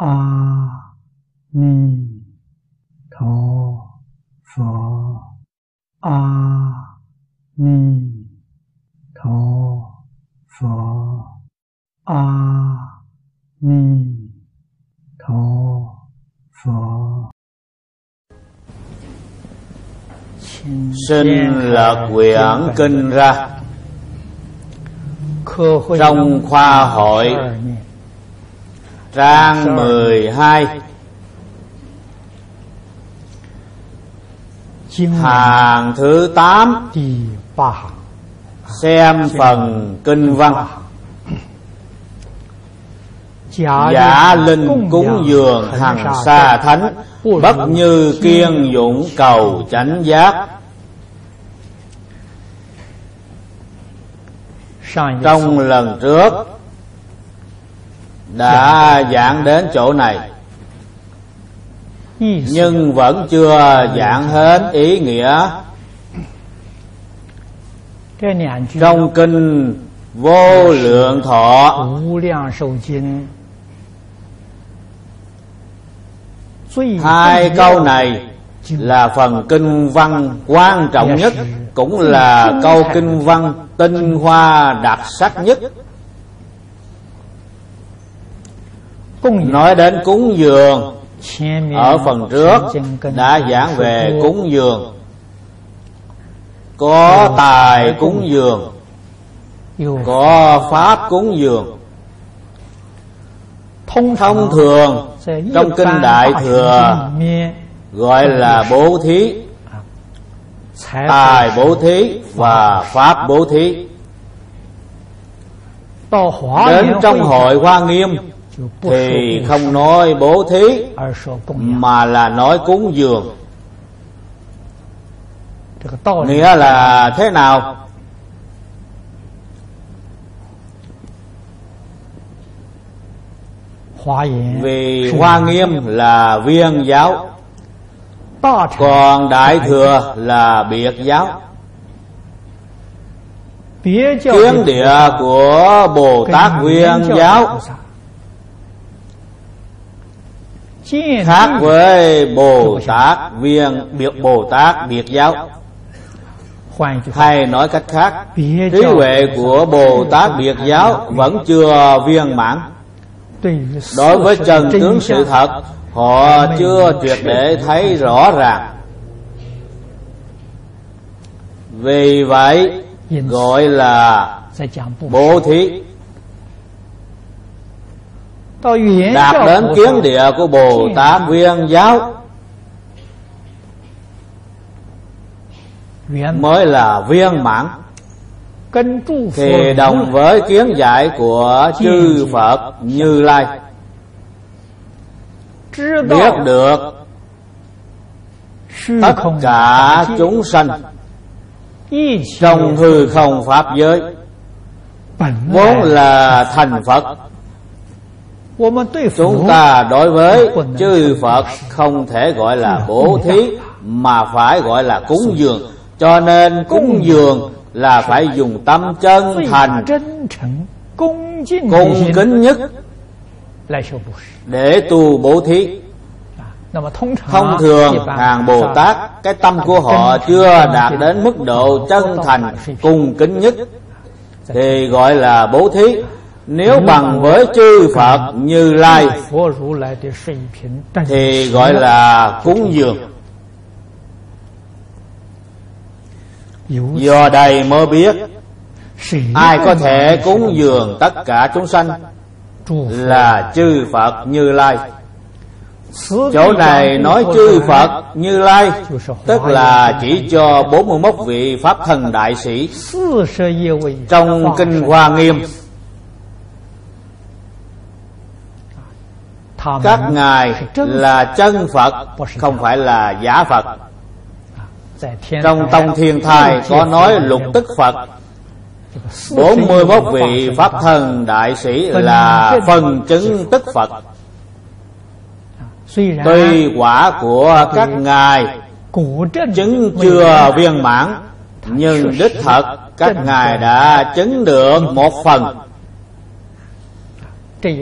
A Ni Tho Phở. A Ni Tho Phở. A Ni Tho Phở. Xin lật quyển kinh ra. Trong khoa hội trang 12, hàng thứ 8, xem phần kinh văn. Giả linh cúng dường hằng sa thánh, bất như kiên dũng cầu chánh giác. Trong lần trước đã giảng đến chỗ này, nhưng vẫn chưa giảng hết ý nghĩa. Trong kinh Vô Lượng Thọ hai câu này là phần kinh văn quan trọng nhất, cũng là câu kinh văn tinh hoa đặc sắc nhất. Nói đến cúng dường, ở phần trước đã giảng về cúng dường. Có tài cúng dường, có pháp cúng dường. Thông thường trong kinh Đại Thừa gọi là bố thí, tài bố thí và pháp bố thí. Đến trong Hội Hoa Nghiêm thì không nói bố thí mà là nói cúng dường. Nghĩa là thế nào? Vì Hoa Nghiêm là viên giáo, còn Đại Thừa là biệt giáo. Kiến địa của Bồ Tát viên giáo khác với Bồ Tát biệt giáo. Hay nói cách khác, trí huệ của Bồ Tát biệt giáo vẫn chưa viên mãn. Đối với trần tướng sự thật, họ chưa triệt để thấy rõ ràng. Vì vậy gọi là bố thí. Đạt đến kiến địa của Bồ Tát viên giáo mới là viên mãn, thì đồng với kiến giải của chư Phật Như Lai. Biết được tất cả chúng sanh trong hư không pháp giới vốn là thành Phật. Chúng ta đối với chư Phật không thể gọi là bố thí mà phải gọi là cúng dường. Cho nên cúng dường là phải dùng tâm chân thành, cung kính nhất để tu bố thí. Thông thường hàng Bồ Tát, cái tâm của họ chưa đạt đến mức độ chân thành cung kính nhất thì gọi là bố thí. Nếu bằng với chư Phật Như Lai thì gọi là cúng dường. Do đây mới biết ai có thể cúng dường tất cả chúng sanh là chư Phật Như Lai. Chỗ này nói chư Phật Như Lai tức là chỉ cho 41 vị Pháp Thân Đại Sĩ. Trong kinh Hoa Nghiêm, các ngài là chân Phật, không phải là giả Phật. Trong Tông Thiên Thai có nói Lục Tức Phật. 41 vị Pháp Thân Đại Sĩ là phân chứng Tức Phật. Tuy quả của các ngài chứng chưa viên mãn, nhưng đích thật các ngài đã chứng được một phần.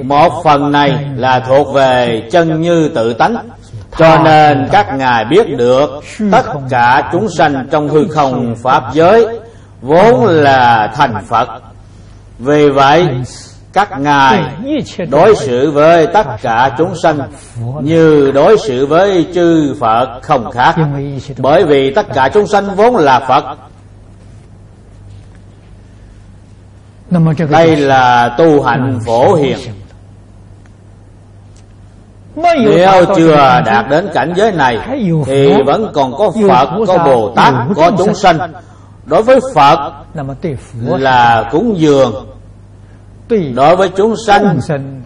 Một phần này là thuộc về chân như tự tánh, cho nên các ngài biết được tất cả chúng sanh trong hư không pháp giới vốn là thành Phật. Vì vậy các ngài đối xử với tất cả chúng sanh như đối xử với chư Phật không khác, bởi vì tất cả chúng sanh vốn là Phật. Đây là tu hạnh phổ hiền. Nếu chưa đạt đến cảnh giới này thì vẫn còn có Phật, có Bồ Tát, có chúng sanh. Đối với Phật là cúng dường, đối với chúng sanh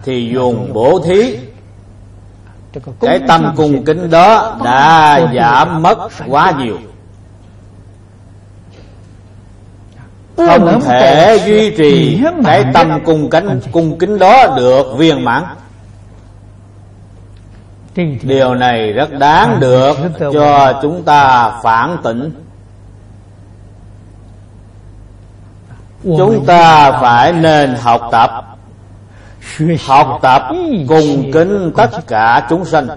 thì dùng bổ thí. Cái tâm cung kính đó đã giảm mất quá nhiều, không thể duy trì cái tâm cung kính đó được viên mãn. Điều này rất đáng được cho chúng ta phản tỉnh. Chúng ta phải nên học tập cung kính tất cả chúng sanh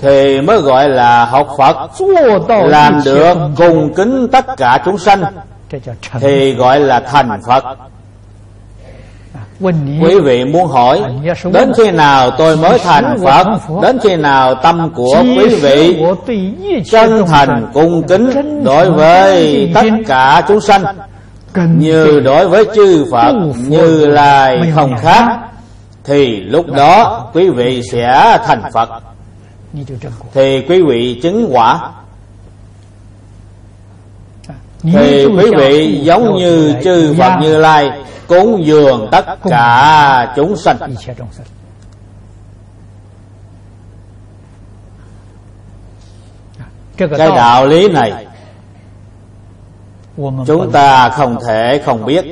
thì mới gọi là học Phật. Làm được cung kính tất cả chúng sanh thì gọi là thành Phật. Quý vị muốn hỏi đến khi nào tôi mới thành Phật? Đến khi nào tâm của quý vị chân thành cung kính đối với tất cả chúng sanh như đối với chư Phật Như Lai không khác, thì lúc đó quý vị sẽ thành Phật, thì quý vị chứng quả. Thì quý vị giống như chư Phật Như Lai cúng dường tất cả chúng sanh. Cái đạo lý này chúng ta không thể không biết,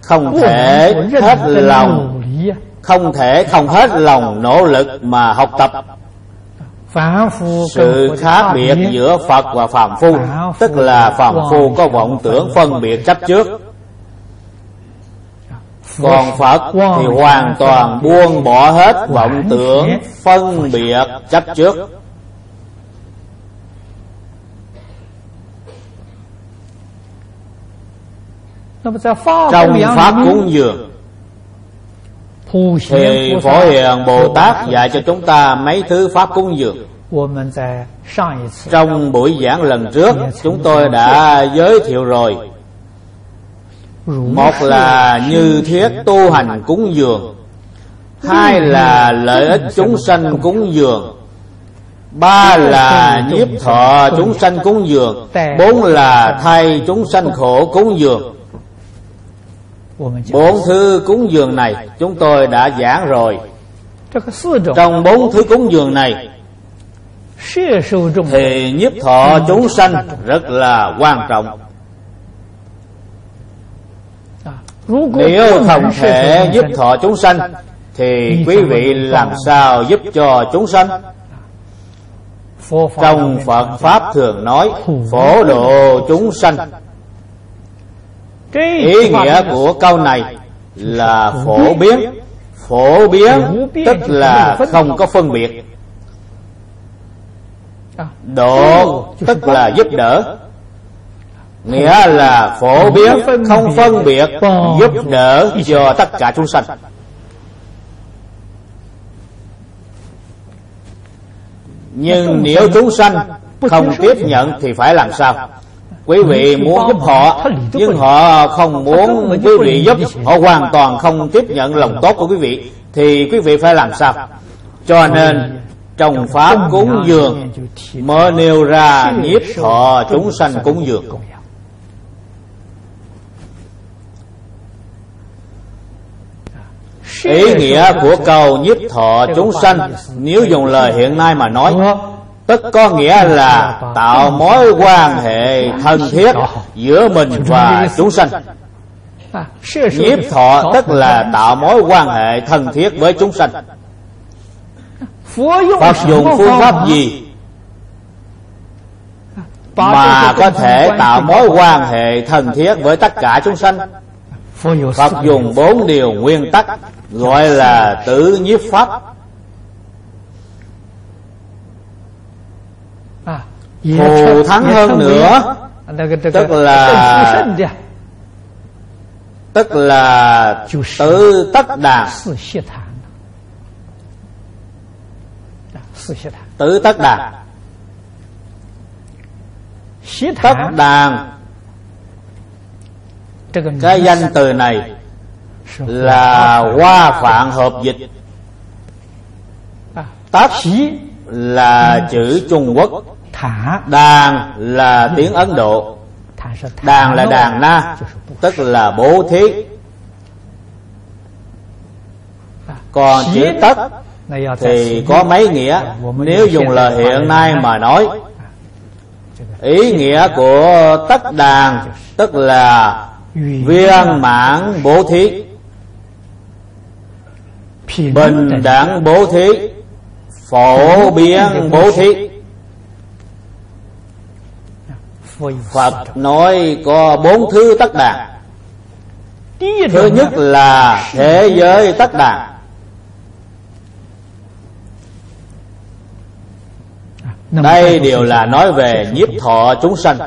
không thể hết lòng, không thể không hết lòng nỗ lực mà học tập. Sự khác biệt giữa Phật và phàm phu, tức là phàm phu có vọng tưởng phân biệt chấp trước, còn Phật thì hoàn toàn buông bỏ hết vọng tưởng phân biệt chấp trước. Trong pháp cúng dường thì Phổ Hiền Bồ Tát dạy cho chúng ta mấy thứ pháp cúng dường. Trong buổi giảng lần trước chúng tôi đã giới thiệu rồi. Một là như thuyết tu hành cúng dường, hai là lợi ích chúng sanh cúng dường, ba là nhiếp thọ chúng sanh cúng dường, bốn là thay chúng sanh khổ cúng dường. Bốn thứ cúng dường này chúng tôi đã giảng rồi. Trong bốn thứ cúng dường này thì nhiếp thọ chúng sanh rất là quan trọng. Nếu không thể giúp thọ chúng sanh thì quý vị làm sao giúp cho chúng sanh? Trong Phật Pháp thường nói phổ độ chúng sanh. Ý nghĩa của câu này là phổ biến. Phổ biến tức là không có phân biệt. Độ tức là giúp đỡ, nghĩa là phổ biến không phân biệt, giúp đỡ cho tất cả chúng sanh. Nhưng nếu chúng sanh không tiếp nhận thì phải làm sao? Quý vị muốn giúp họ nhưng họ không muốn quý vị giúp, họ hoàn toàn không tiếp nhận lòng tốt của quý vị, thì quý vị phải làm sao? Cho nên trong pháp cúng dường mới nêu ra nhiếp thọ chúng sanh cúng dường. Ý nghĩa của câu nhiếp thọ chúng sanh nếu dùng lời hiện nay mà nói tức có nghĩa là tạo mối quan hệ thân thiết giữa mình và chúng sanh. Nhiếp thọ tức là tạo mối quan hệ thân thiết với chúng sanh. Phật dùng phương pháp gì mà có thể tạo mối quan hệ thân thiết với tất cả chúng sanh? Phật dùng 4 điều nguyên tắc gọi là tự nhiếp pháp. Thù thắng hơn nữa, tức là tự tất đàn. Tự tất đàn, tất đàn, cái danh từ này là Hoa Phạn hợp dịch. Tất là chữ Trung Quốc, đàn là tiếng Ấn Độ. Đàn là đàn na, tức là bố thí. Còn chữ tất thì có mấy nghĩa. Nếu dùng lời hiện nay mà nói, ý nghĩa của tất đàn tức là viên mãn bố thí, bình đẳng bố thí, phổ biến bố thí. Phật nói có 4 thứ tất đàn. Thứ nhất là thế giới tất đàn. Đây đều là nói về nhiếp thọ chúng sanh.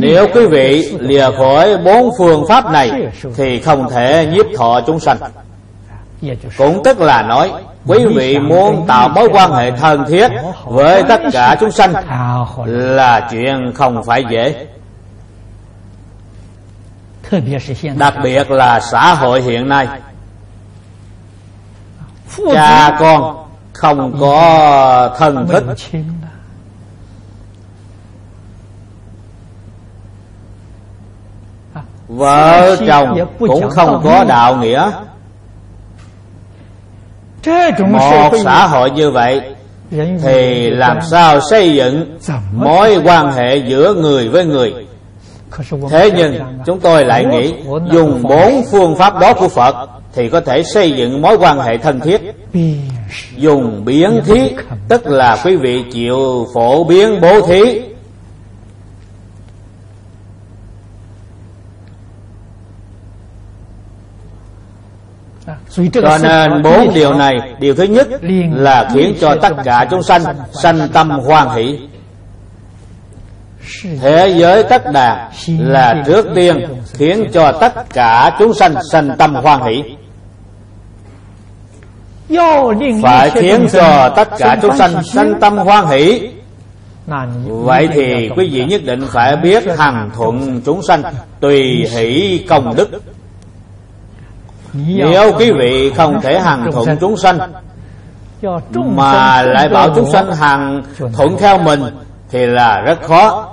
Nếu quý vị lìa khỏi 4 phương pháp này thì không thể nhiếp thọ chúng sanh. Cũng tức là nói, quý vị muốn tạo mối quan hệ thân thiết với tất cả chúng sanh là chuyện không phải dễ. Đặc biệt là xã hội hiện nay, cha con không có thân thích, vợ chồng cũng không có đạo nghĩa. Một xã hội như vậy thì làm sao xây dựng mối quan hệ giữa người với người? Thế nhưng chúng tôi lại nghĩ dùng 4 phương pháp đó của Phật thì có thể xây dựng mối quan hệ thân thiết. Dùng biến thí, tức là quý vị chịu phổ biến bố thí. Cho nên 4 điều này, điều thứ nhất là khiến cho tất cả chúng sanh sanh tâm hoan hỷ. Thế giới tất đàn là trước tiên khiến cho tất cả chúng sanh sanh tâm hoan hỷ. Phải khiến cho tất cả chúng sanh sanh tâm hoan hỷ, vậy thì quý vị nhất định phải biết hằng thuận chúng sanh, tùy hỷ công đức. Nếu quý vị không thể hằng thuận chúng sanh mà lại bảo chúng sanh hằng thuận theo mình thì là rất khó.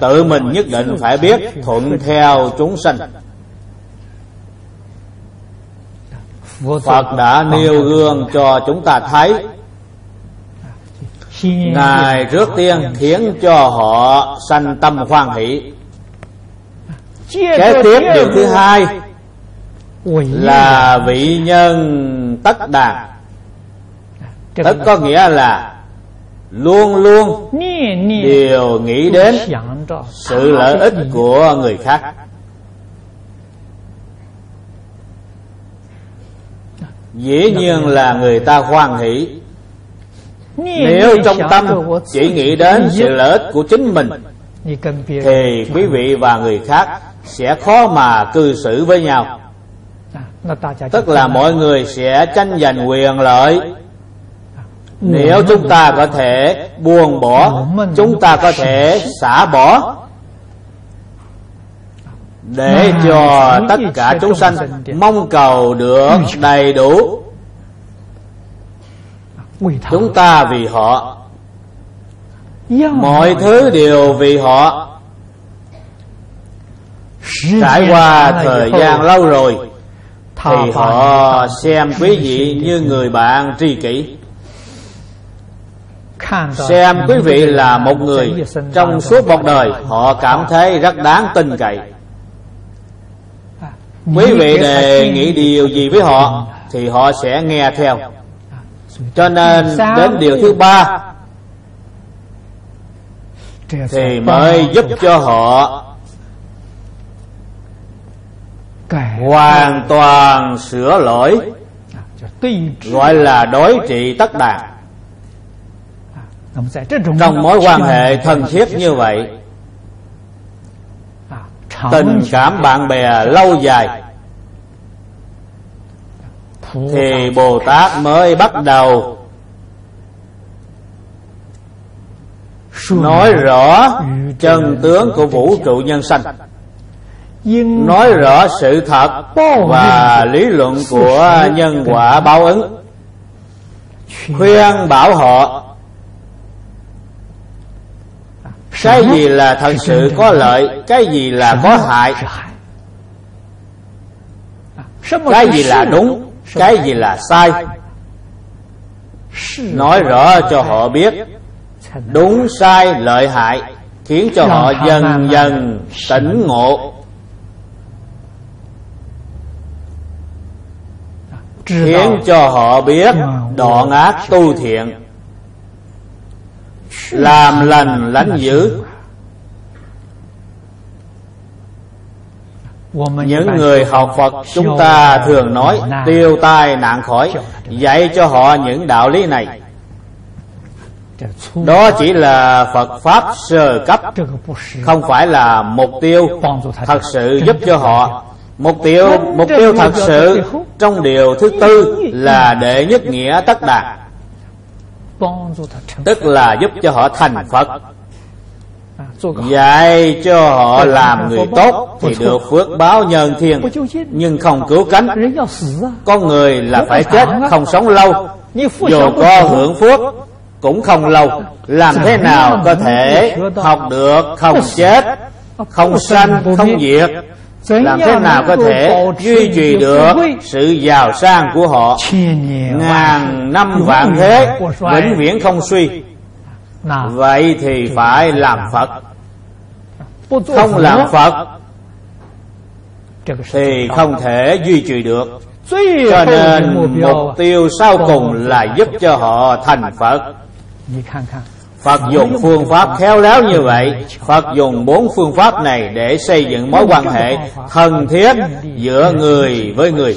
Tự mình nhất định phải biết thuận theo chúng sanh. Phật đã nêu gương cho chúng ta thấy. Ngài trước tiên khiến cho họ sanh tâm hoan hỷ. Kế tiếp điều thứ hai là vị nhân tất đàn, tức có nghĩa là luôn luôn đều nghĩ đến sự lợi ích của người khác. Dĩ nhiên là người ta hoan hỷ nếu trong tâm chỉ nghĩ đến sự lợi ích của chính mình, thì quý vị và người khác sẽ khó mà cư xử với nhau. Tức là mọi người sẽ tranh giành quyền lợi. Nếu chúng ta có thể buông bỏ, chúng ta có thể xả bỏ, để cho tất cả chúng sanh mong cầu được đầy đủ, chúng ta vì họ, mọi thứ đều vì họ. Trải qua thời gian lâu rồi thì họ xem quý vị như người bạn tri kỷ, xem quý vị là một người trong suốt một đời họ cảm thấy rất đáng tin cậy. Quý vị đề nghị điều gì với họ thì họ sẽ nghe theo. Cho nên đến điều thứ ba thì mới giúp cho họ hoàn toàn sửa lỗi gọi là đối trị tất đạt. Trong mối quan hệ thân thiết như vậy, tình cảm bạn bè lâu dài, thì Bồ Tát mới bắt đầu nói rõ chân tướng của vũ trụ nhân sanh, nói rõ sự thật và lý luận của nhân quả báo ứng, khuyên bảo họ cái gì là thật sự có lợi, cái gì là có hại, cái gì là đúng, cái gì là sai, nói rõ cho họ biết đúng sai lợi hại, khiến cho họ dần dần tỉnh ngộ. Khiến cho họ biết đoạn ác tu thiện, làm lành lánh dữ. Những người học Phật chúng ta thường nói tiêu tai nạn khỏi, dạy cho họ những đạo lý này. Đó chỉ là Phật Pháp sơ cấp, không phải là mục tiêu thật sự giúp cho họ. Mục tiêu thật sự trong điều thứ tư là đệ nhất nghĩa tất đạt, tức là giúp cho họ thành Phật, dạy cho họ làm người tốt thì được phước báo nhân thiên, nhưng không cứu cánh. Con người là phải chết, không sống lâu, dù có hưởng phước cũng không lâu. Làm thế nào có thể học được không chết, không sanh, không diệt? Làm thế nào có thể duy trì được sự giàu sang của họ ngàn năm vạn thế, vĩnh viễn không suy? Vậy thì phải làm Phật. Không làm Phật thì không thể duy trì được. Cho nên mục tiêu sau cùng là giúp cho họ thành Phật. Phật dùng phương pháp khéo léo như vậy. Phật dùng 4 phương pháp này để xây dựng mối quan hệ thân thiết giữa người với người.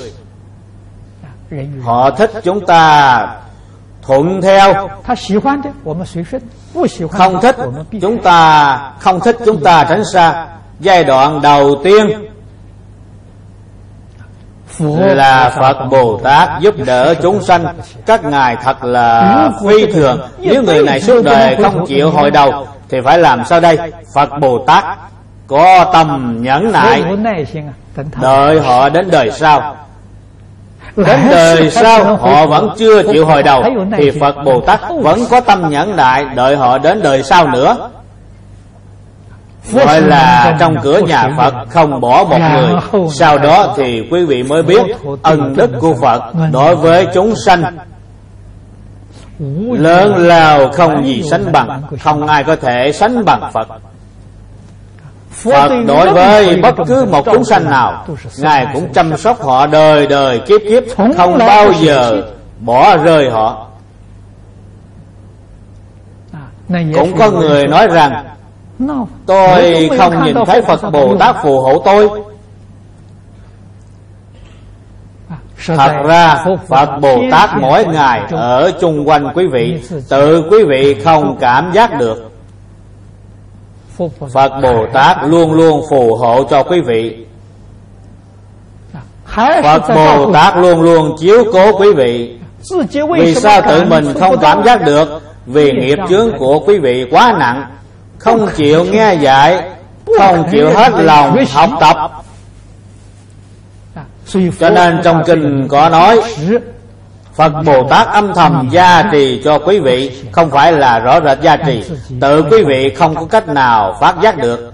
Họ thích chúng ta thuận theo, không thích chúng ta tránh xa. Giai đoạn đầu tiên là Phật Bồ Tát giúp đỡ chúng sanh. Các ngài thật là phi thường. Nếu người này suốt đời không chịu hồi đầu thì phải làm sao đây? Phật Bồ Tát có tâm nhẫn nại, đợi họ đến đời sau. Đến đời sau họ vẫn chưa chịu hồi đầu thì Phật Bồ Tát vẫn có tâm nhẫn nại, đợi họ đến đời sau nữa. Gọi là trong cửa nhà Phật không bỏ một người. Sau đó thì quý vị mới biết ân đức của Phật đối với chúng sanh lớn lao không gì sánh bằng, không ai có thể sánh bằng Phật. Phật đối với bất cứ một chúng sanh nào, ngài cũng chăm sóc họ đời đời kiếp kiếp, không bao giờ bỏ rơi họ. Cũng có người nói rằng tôi không nhìn thấy Phật Bồ Tát phù hộ tôi. Thật ra Phật Bồ Tát mỗi ngày ở chung quanh quý vị, tự quý vị không cảm giác được. Phật Bồ Tát luôn luôn phù hộ cho quý vị. Phật Bồ Tát luôn luôn chiếu cố quý vị. Vì sao tự mình không cảm giác được? Vì nghiệp chướng của quý vị quá nặng, không chịu nghe dạy, không chịu hết lòng học tập. Cho nên trong kinh có nói Phật Bồ Tát âm thầm gia trì cho quý vị, không phải là rõ rệt gia trì, tự quý vị không có cách nào phát giác được.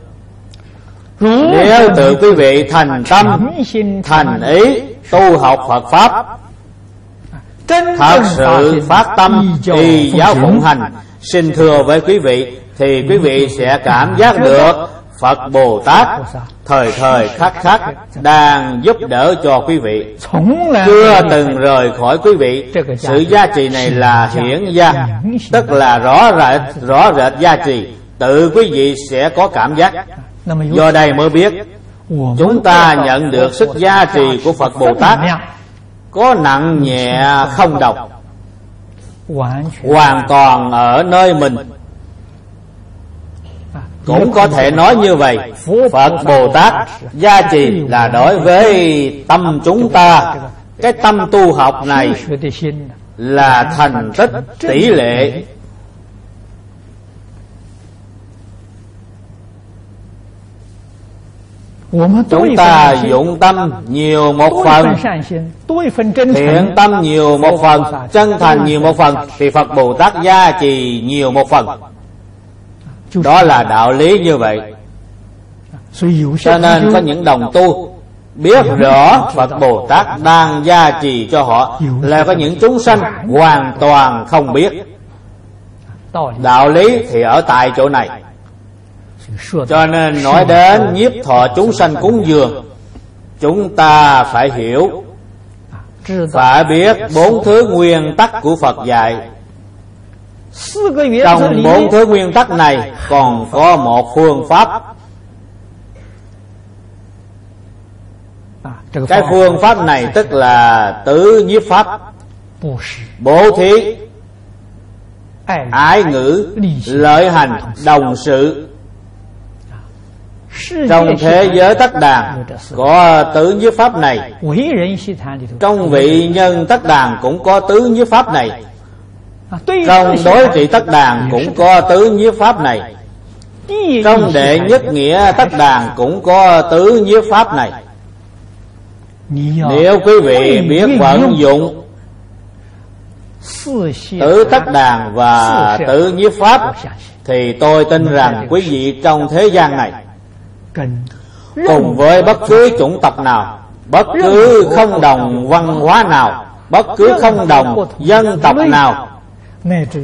Nếu tự quý vị thành tâm thành ý tu học Phật Pháp, thật sự phát tâm y giáo phụng hành, xin thưa với quý vị, thì quý vị sẽ cảm giác được Phật Bồ Tát thời thời khắc khắc đang giúp đỡ cho quý vị, chưa từng rời khỏi quý vị. Sự gia trì này là hiển gia, tức là rõ rệt gia trì, tự quý vị sẽ có cảm giác. Do đây mới biết chúng ta nhận được sức gia trì của Phật Bồ Tát có nặng nhẹ không đồng, hoàn toàn ở nơi mình. Cũng có thể nói như vậy, Phật Bồ Tát gia trì là đối với tâm chúng ta. Cái tâm tu học này là thành tích tỷ lệ. Chúng ta dụng tâm nhiều một phần, thiện tâm nhiều một phần, chân thành nhiều một phần, thì Phật Bồ Tát gia trì nhiều một phần. Đó là đạo lý như vậy. Cho nên có những đồng tu biết rõ Phật Bồ Tát đang gia trì cho họ, là có những chúng sanh hoàn toàn không biết. Đạo lý thì ở tại chỗ này. Cho nên nói đến nhiếp thọ chúng sanh cúng dường, chúng ta phải hiểu, phải biết bốn thứ nguyên tắc của Phật dạy. Trong bốn thứ nguyên tắc này còn có một phương pháp. Cái phương pháp này tức là tứ nhiếp pháp: bố thí, ái ngữ, lợi hành, đồng sự. Trong thế giới Tắc Đàn có tứ nhiếp pháp này, trong vị nhân Tắc Đàn cũng có tứ nhiếp pháp này, trong đối trị Tắc Đàn cũng có tứ nhiếp pháp này, trong đệ nhất nghĩa Tắc Đàn cũng có tứ nhiếp pháp này. Nếu quý vị biết vận dụng tứ Tắc Đàn và tứ nhiếp pháp, thì tôi tin rằng quý vị trong thế gian này, cùng với bất cứ chủng tộc nào, bất cứ không đồng văn hóa nào, bất cứ không đồng dân tộc nào,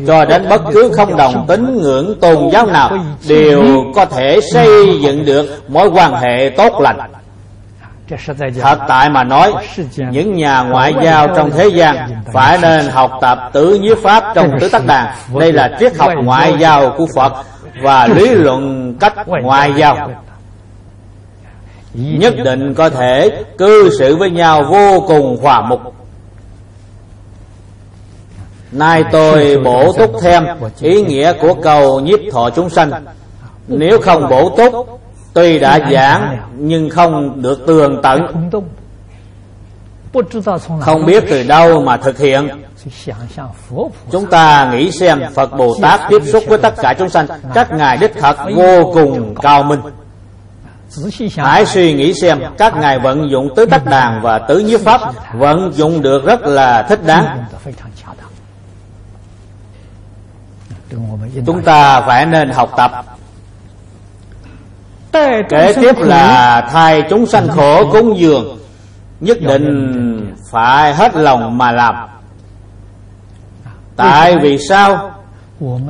cho đến bất cứ không đồng tín ngưỡng tôn giáo nào, đều có thể xây dựng được mối quan hệ tốt lành. Thật tại mà nói, những nhà ngoại giao trong thế gian phải nên học tập tứ nhiếp pháp trong tứ Tắc Đàn. Đây là triết học ngoại giao của Phật và lý luận cách ngoại giao. Nhất định có thể cư xử với nhau vô cùng hòa mục. Nay tôi bổ túc thêm ý nghĩa của câu nhiếp thọ chúng sanh. Nếu không bổ túc, tuy đã giảng nhưng không được tường tận, không biết từ đâu mà thực hiện. Chúng ta nghĩ xem, Phật Bồ Tát tiếp xúc với tất cả chúng sanh, các ngài đích thật vô cùng cao minh. Hãy suy nghĩ xem, các ngài vận dụng tứ Tắc Đàn và tứ nhiếp pháp, vận dụng được rất là thích đáng. Chúng ta phải nên học tập. Kế tiếp là thay chúng sanh khổ cúng dường, nhất định phải hết lòng mà làm. Tại vì sao?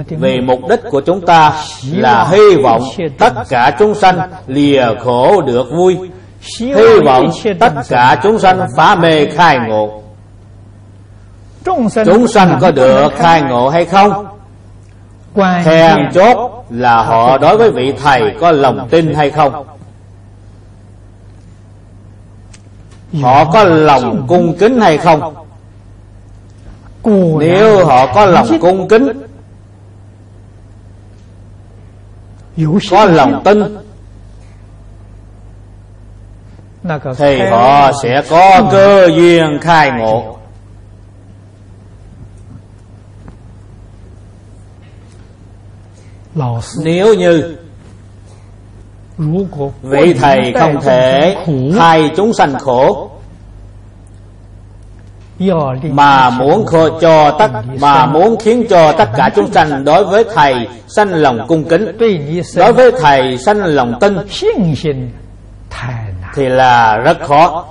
Vì mục đích của chúng ta là hy vọng tất cả chúng sanh lìa khổ được vui, hy vọng tất cả chúng sanh phá mê khai ngộ. Chúng sanh có được khai ngộ hay không, then chốt là họ đối với vị thầy có lòng tin hay không, họ có lòng cung kính hay không. Nếu họ có lòng cung kính, có lòng tin, thì họ sẽ có cơ duyên khai ngộ. Nếu như vị thầy không thể thay chúng sanh khổ, mà muốn khiến cho tất cả chúng sanh đối với thầy sanh lòng cung kính, đối với thầy sanh lòng tin, thì là rất khó.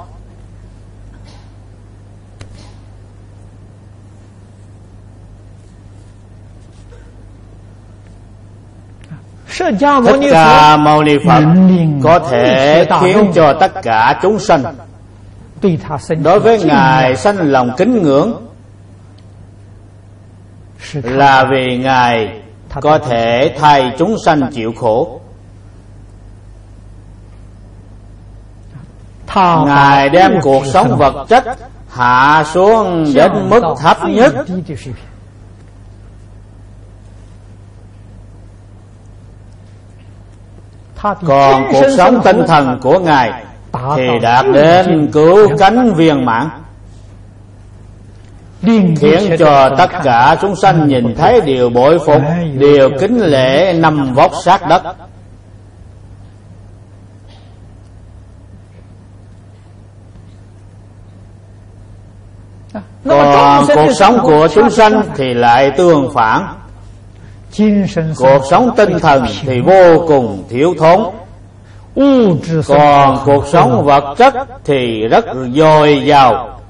Thích Ca Mâu Ni Phật có thể khiến cho tất cả chúng sanh đối với ngài sanh lòng kính ngưỡng, là vì ngài có thể thay chúng sanh chịu khổ. Ngài đem cuộc sống vật chất hạ xuống đến mức thấp nhất. Còn cuộc sống tinh thần của Ngài thì đạt đến cứu cánh viên mãn, khiến cho tất cả chúng sanh nhìn thấy điều bội phục, điều kính lễ năm vóc sát đất. Còn cuộc sống của chúng sanh thì lại tương phản. Cuộc sống tinh thần thì vô cùng thiếu thốn, còn cuộc sống vật chất thì rất dồi dào.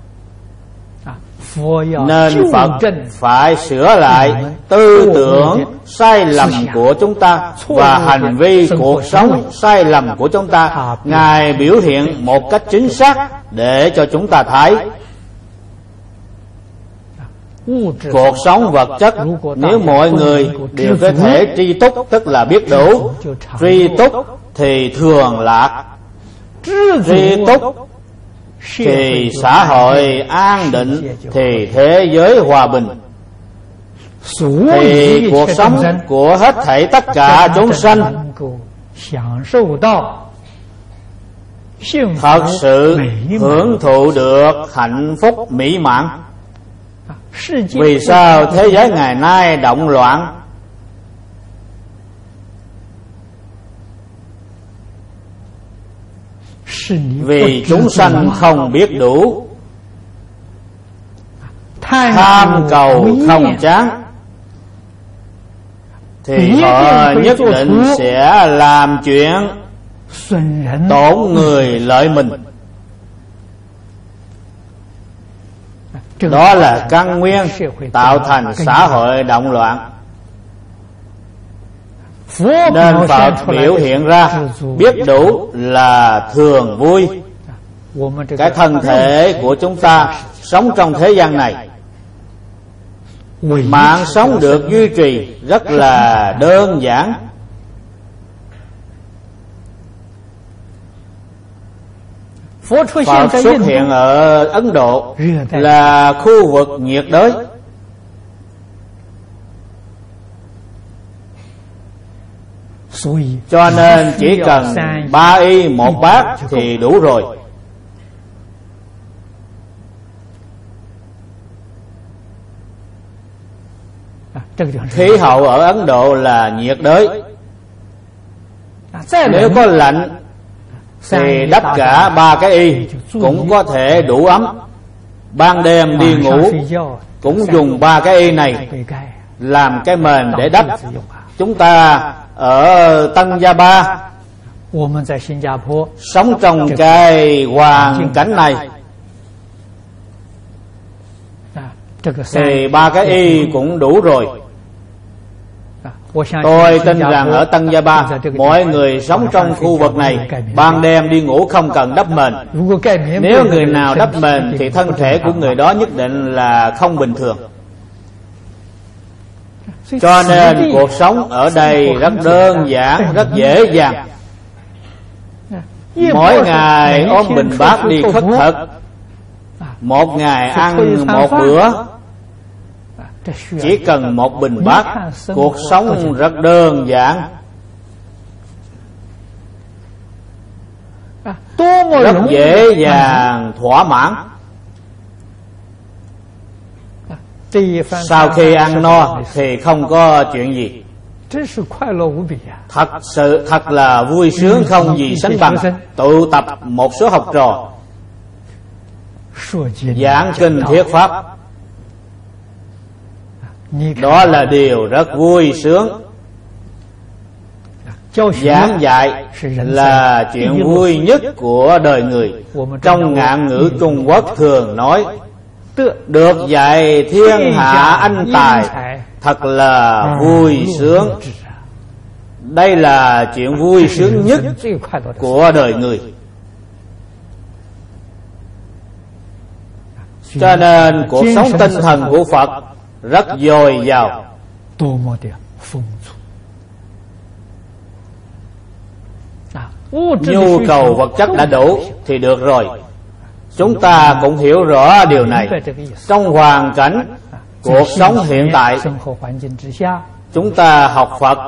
Nên Phật phải sửa lại tư tưởng sai lầm của chúng ta và hành vi cuộc sống sai lầm của chúng ta. Ngài biểu hiện một cách chính xác để cho chúng ta thấy. Cuộc sống vật chất, nếu mọi người đều có thể tri túc, tức là biết đủ, tri túc thì thường lạc, tri túc thì xã hội an định, thì thế giới hòa bình, thì cuộc sống của hết thảy tất cả chúng sanh thật sự hưởng thụ được hạnh phúc mỹ mãn. Vì sao thế giới ngày nay động loạn? Vì chúng sanh không biết đủ, tham cầu không chán, thì họ nhất định sẽ làm chuyện tổn người lợi mình. Đó là căn nguyên tạo thành xã hội động loạn. Nên Phật biểu hiện ra biết đủ là thường vui. Cái thân thể của chúng ta sống trong thế gian này, mạng sống được duy trì rất là đơn giản. Phật xuất hiện ở Ấn Độ là khu vực nhiệt đới. Cho nên chỉ cần 3 y 1 bát thì đủ rồi. Khí hậu ở Ấn Độ là nhiệt đới. Nếu có lạnh thì đắp cả 3 cái y cũng có thể đủ ấm. Ban đêm đi ngủ cũng dùng 3 cái y này làm cái mền để đắp. Chúng ta ở Tân Gia Ba sống trong cái hoàn cảnh này thì 3 cái y cũng đủ rồi. Tôi tin rằng ở Tân Gia Ba, mọi người sống trong khu vực này, ban đêm đi ngủ không cần đắp mền. Nếu người nào đắp mền thì thân thể của người đó nhất định là không bình thường. Cho nên cuộc sống ở đây rất đơn giản, rất dễ dàng. Mỗi ngày ôm bình bát đi khất thực, một ngày ăn 1 bữa, chỉ cần 1 bình bát. Cuộc sống rất đơn giản. Rất dễ dàng thỏa mãn. Sau khi ăn no thì không có chuyện gì. Thật là vui sướng không gì sánh bằng. Tụ tập một số học trò giảng kinh thuyết pháp, đó là điều rất vui sướng. Giảng dạy là chuyện vui nhất của đời người. Trong ngạn ngữ Trung Quốc thường nói, được dạy thiên hạ anh tài, thật là vui sướng. Đây là chuyện vui sướng nhất của đời người. Cho nên cuộc sống tinh thần của Phật rất dồi dào. Nhu cầu vật chất đã đủ thì được rồi. Chúng ta cũng hiểu rõ điều này. Trong hoàn cảnh cuộc sống hiện tại, chúng ta học Phật,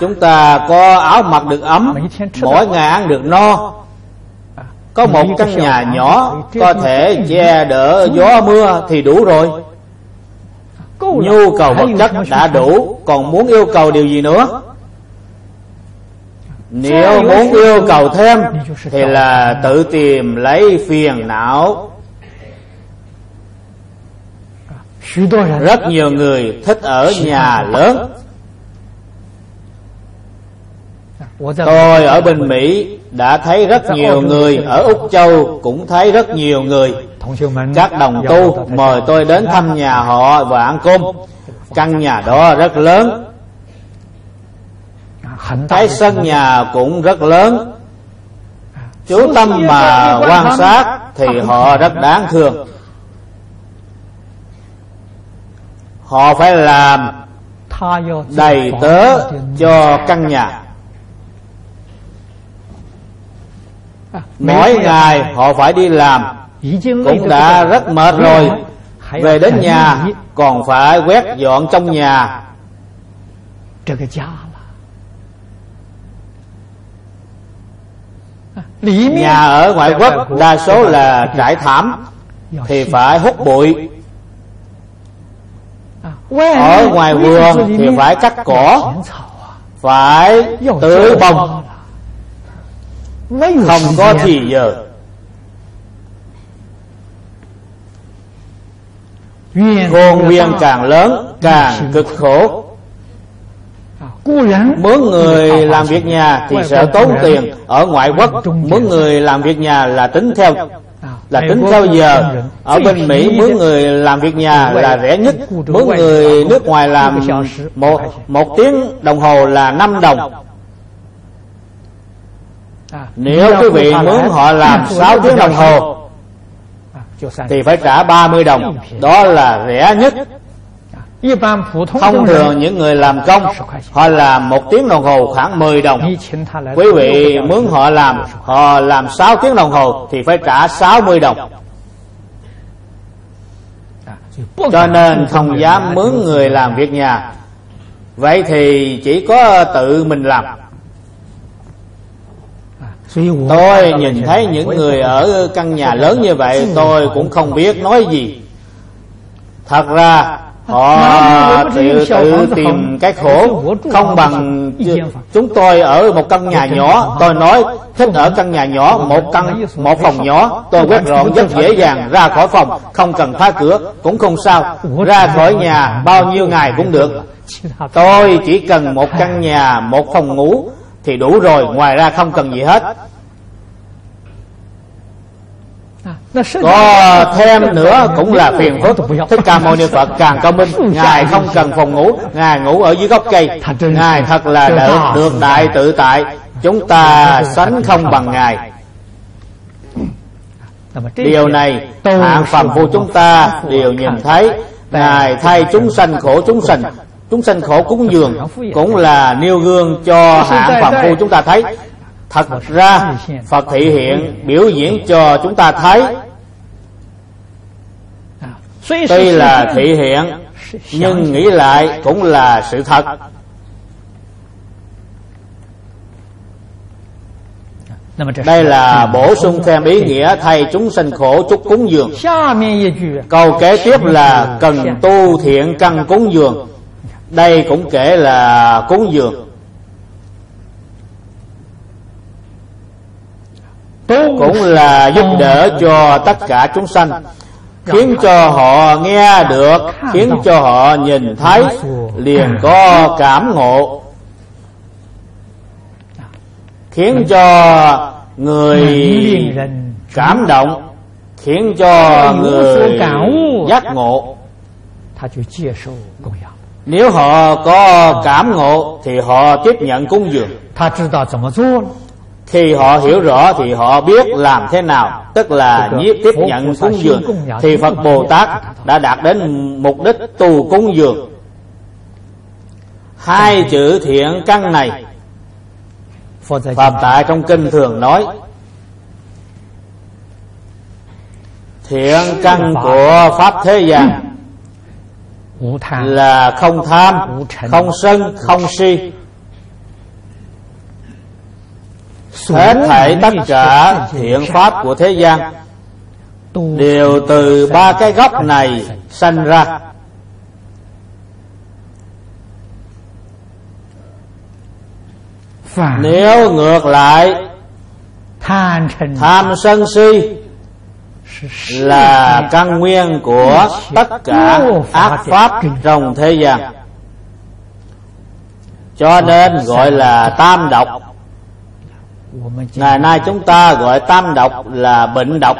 chúng ta có áo mặc được ấm, mỗi ngày ăn được no, có một căn nhà nhỏ có thể che đỡ gió mưa thì đủ rồi. Nhu cầu vật chất đã đủ, còn muốn yêu cầu điều gì nữa? Nếu muốn yêu cầu thêm thì là tự tìm lấy phiền não. Rất nhiều người thích ở nhà lớn. Tôi ở bên Mỹ đã thấy rất nhiều người, ở Úc Châu cũng thấy rất nhiều người. Các đồng tu mời tôi đến thăm nhà họ và ăn cơm. Căn nhà đó rất lớn, cái sân nhà cũng rất lớn. Chú tâm mà quan sát thì họ rất đáng thương. Họ phải làm đầy tớ cho căn nhà. Mỗi ngày họ phải đi làm, cũng đã rất mệt rồi, về đến nhà còn phải quét dọn trong nhà. Nhà ở ngoại quốc đa số là trải thảm thì phải hút bụi, ở ngoài vườn thì phải cắt cỏ, phải tưới bông, không có thì giờ. Công viên càng lớn càng cực khổ. Mướn người làm việc nhà thì sợ tốn tiền. Ở ngoại quốc mướn người làm việc nhà là tính theo giờ. Ở bên Mỹ mướn người làm việc nhà là rẻ nhất. Mướn người nước ngoài làm một tiếng đồng hồ là 5 đồng. Nếu quý vị muốn họ làm 6 tiếng đồng hồ thì phải trả 30 đồng. Đó là rẻ nhất. Thông thường những người làm công họ làm 1 tiếng đồng hồ khoảng 10 đồng. Quý vị muốn họ làm 6 tiếng đồng hồ thì phải trả 60 đồng. Cho nên không dám mướn người làm việc nhà. Vậy thì chỉ có tự mình làm. Tôi nhìn thấy những người ở căn nhà lớn như vậy, tôi cũng không biết nói gì. Thật ra họ tự tìm cái khổ không bằng chúng tôi ở một căn nhà nhỏ. Tôi nói thích ở căn nhà nhỏ, một phòng nhỏ. Tôi quét dọn rất dễ dàng, ra khỏi phòng không cần phá cửa cũng không sao, ra khỏi nhà bao nhiêu ngày cũng được. Tôi chỉ cần một căn nhà, một phòng ngủ thì đủ rồi, ngoài ra không cần gì hết. Có thêm nữa cũng là phiền phức. Thích Ca Mâu Ni Phật càng cao minh, Ngài không cần phòng ngủ, Ngài ngủ ở dưới gốc cây. Ngài thật là được đại tự tại, chúng ta sánh không bằng Ngài. Điều này hạng phàm phu chúng ta đều nhìn thấy. Ngài thay chúng sanh khổ chúng sanh khổ cúng dường, cũng là nêu gương cho hạng phàm phu chúng ta thấy. Thật ra Phật thị hiện biểu diễn cho chúng ta thấy. Tuy là thị hiện nhưng nghĩ lại cũng là sự thật. Đây là bổ sung thêm ý nghĩa thay chúng sanh khổ chúc cúng dường. Câu kế tiếp là cần tu thiện căn cúng dường. Đây cũng kể là cúng dường. Cũng là giúp đỡ cho tất cả chúng sanh, khiến cho họ nghe được, khiến cho họ nhìn thấy, liền có cảm ngộ, khiến cho người cảm động, khiến cho người giác ngộ. Nếu họ có cảm ngộ thì họ tiếp nhận cúng dường. Khi họ hiểu rõ thì họ biết làm thế nào, tức là nhiếp tiếp nhận cúng dường, thì Phật Bồ Tát đã đạt đến mục đích tu cúng dường. Hai chữ thiện căn này Phật tại trong kinh thường nói Thiện căn của pháp thế gian là không tham, không sân, không si. Hết thảy tất cả thiện pháp của thế gian đều từ ba cái gốc này sanh ra. Nếu ngược lại, tham sân si là căn nguyên của tất cả ác pháp trong thế gian, cho nên gọi là tam độc. Ngày nay chúng ta gọi tam độc là bệnh độc,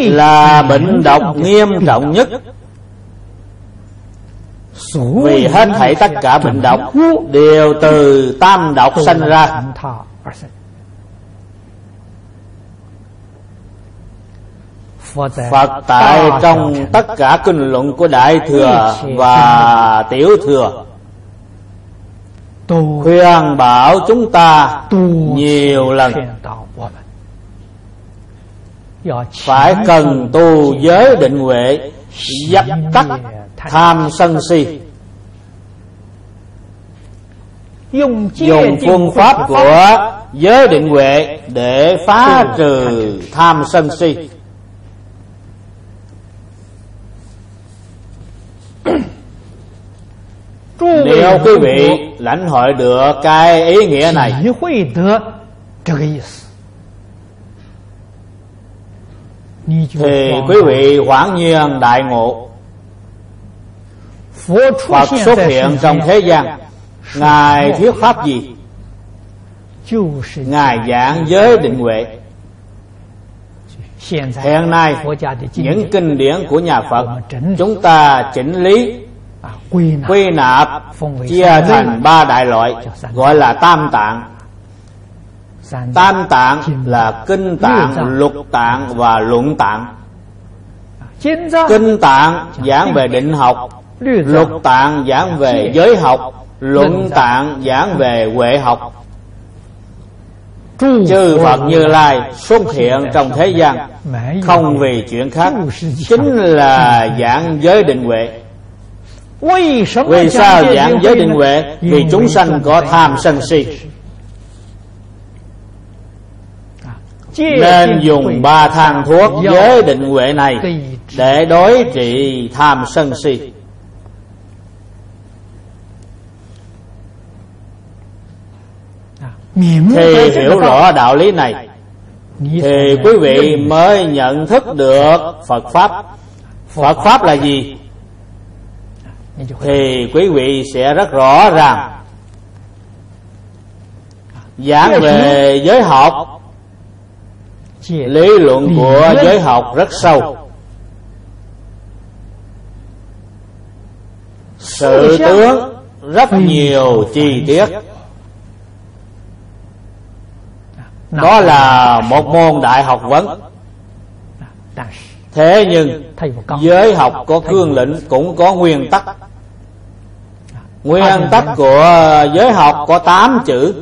là bệnh độc nghiêm trọng nhất. Vì hết thảy tất cả bệnh độc đều từ tam độc sanh ra. Phật tại trong tất cả kinh luận của Đại Thừa và Tiểu Thừa khuyên bảo chúng ta nhiều lần phải cần tu giới định huệ, dập tắt tham sân si, dùng phương pháp của giới định huệ để phá trừ tham sân si. Nếu quý vị lãnh hội được cái ý nghĩa này, thì quý vị hoảng nhiên đại ngộ. Phật xuất hiện trong thế gian, Ngài thuyết pháp gì? Ngài giảng giới định huệ. Hiện nay, những kinh điển của nhà Phật chúng ta chỉnh lý, quy nạp, chia thành ba đại loại, gọi là tam tạng. Tam tạng là kinh tạng, luật tạng và luận tạng. Kinh tạng giảng về định học, luật tạng giảng về giới học, luận tạng giảng về huệ học. Chư Phật Như Lai xuất hiện trong thế gian không vì chuyện khác, chính là giảng giới định huệ. Vì sao giảng giới định huệ? Vì chúng sanh có tham sân si, nên dùng ba thang thuốc giới định huệ này để đối trị tham sân si. Thì hiểu rõ đạo lý này, thì quý vị mới nhận thức được Phật Pháp. Phật Pháp là gì? Thì quý vị sẽ rất rõ ràng. Giảng về giới học, lý luận của giới học rất sâu. Sự tướng rất nhiều chi tiết. Đó là một môn đại học vấn. Thế nhưng giới học có cương lĩnh, cũng có nguyên tắc. Nguyên tắc của giới học có 8 chữ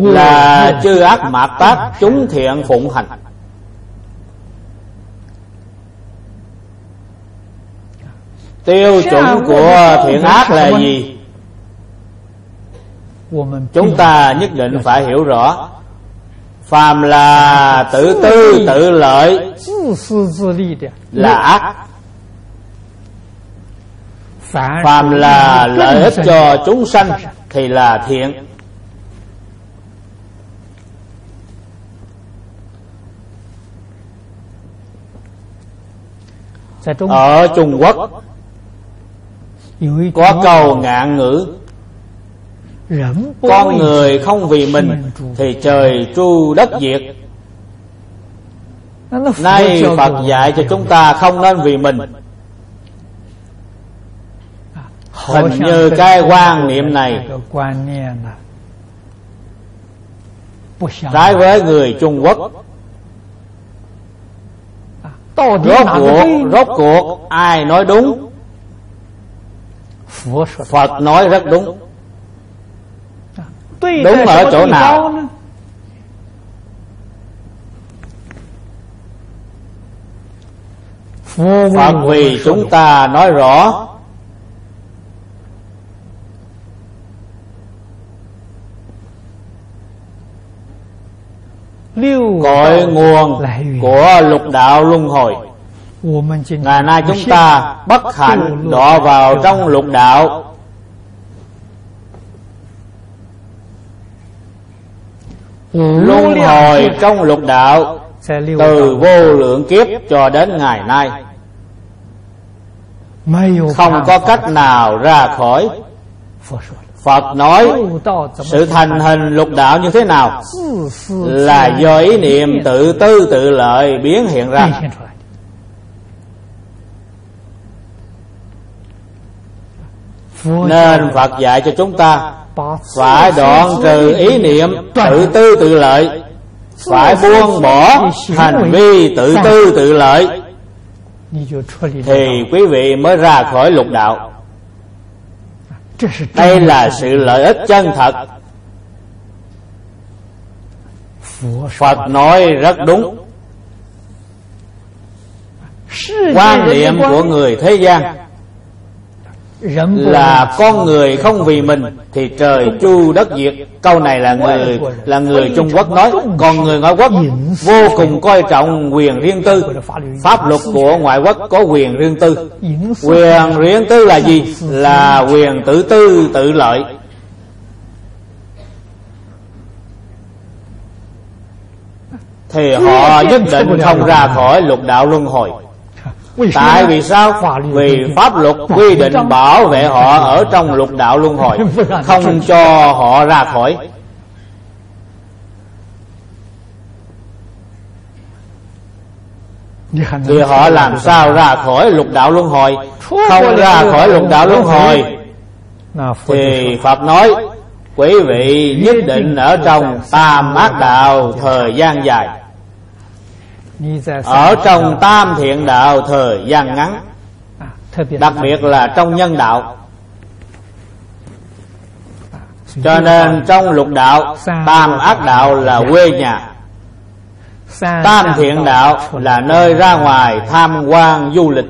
là chư ác mạt tác, chúng thiện phụng hành. Tiêu chuẩn của thiện ác là gì? Chúng ta nhất định phải hiểu rõ. Phàm là tự tư tự lợi là ác, phàm là lợi ích cho chúng sanh thì là thiện. Ở Trung Quốc có câu ngạn ngữ: con người không vì mình thì trời tru đất diệt. Nay Phật dạy cho chúng ta không nên vì mình. Hình như cái quan niệm này trái với người Trung Quốc. Rốt cuộc ai nói đúng? Phật nói rất đúng. Đúng ở chỗ nào? Phật vì chúng ta nói rõ cội nguồn của lục đạo luân hồi. Ngày nay chúng ta bất hạnh đọa vào trong lục đạo. Luân hồi trong lục đạo từ vô lượng kiếp cho đến ngày nay, không có cách nào ra khỏi. Phật nói sự thành hình lục đạo như thế nào là do ý niệm tự tư tự lợi biến hiện ra. Nên Phật dạy cho chúng ta phải đoạn trừ ý niệm tự tư tự lợi, phải buông bỏ hành vi tự tư tự lợi, thì quý vị mới ra khỏi lục đạo. Đây là sự lợi ích chân thật. Phật nói rất đúng. Quan niệm của người thế gian là con người không vì mình thì trời chu đất diệt. Câu này là người Trung Quốc nói. Còn người ngoại quốc vô cùng coi trọng quyền riêng tư. Pháp luật của ngoại quốc có quyền riêng tư. Quyền riêng tư là gì? Là quyền tự tư tự lợi. Thì họ nhất định không ra khỏi lục đạo luân hồi. Tại vì sao? Vì pháp luật quy định bảo vệ họ ở trong lục đạo luân hồi, không cho họ ra khỏi. Thì họ làm sao ra khỏi lục đạo luân hồi? Không ra khỏi lục đạo luân hồi thì Phật nói quý vị nhất định ở trong tam ác đạo thời gian dài, ở trong tam thiện đạo thời gian ngắn, đặc biệt là trong nhân đạo. Cho nên trong lục đạo, tam ác đạo là quê nhà, tam thiện đạo là nơi ra ngoài tham quan du lịch.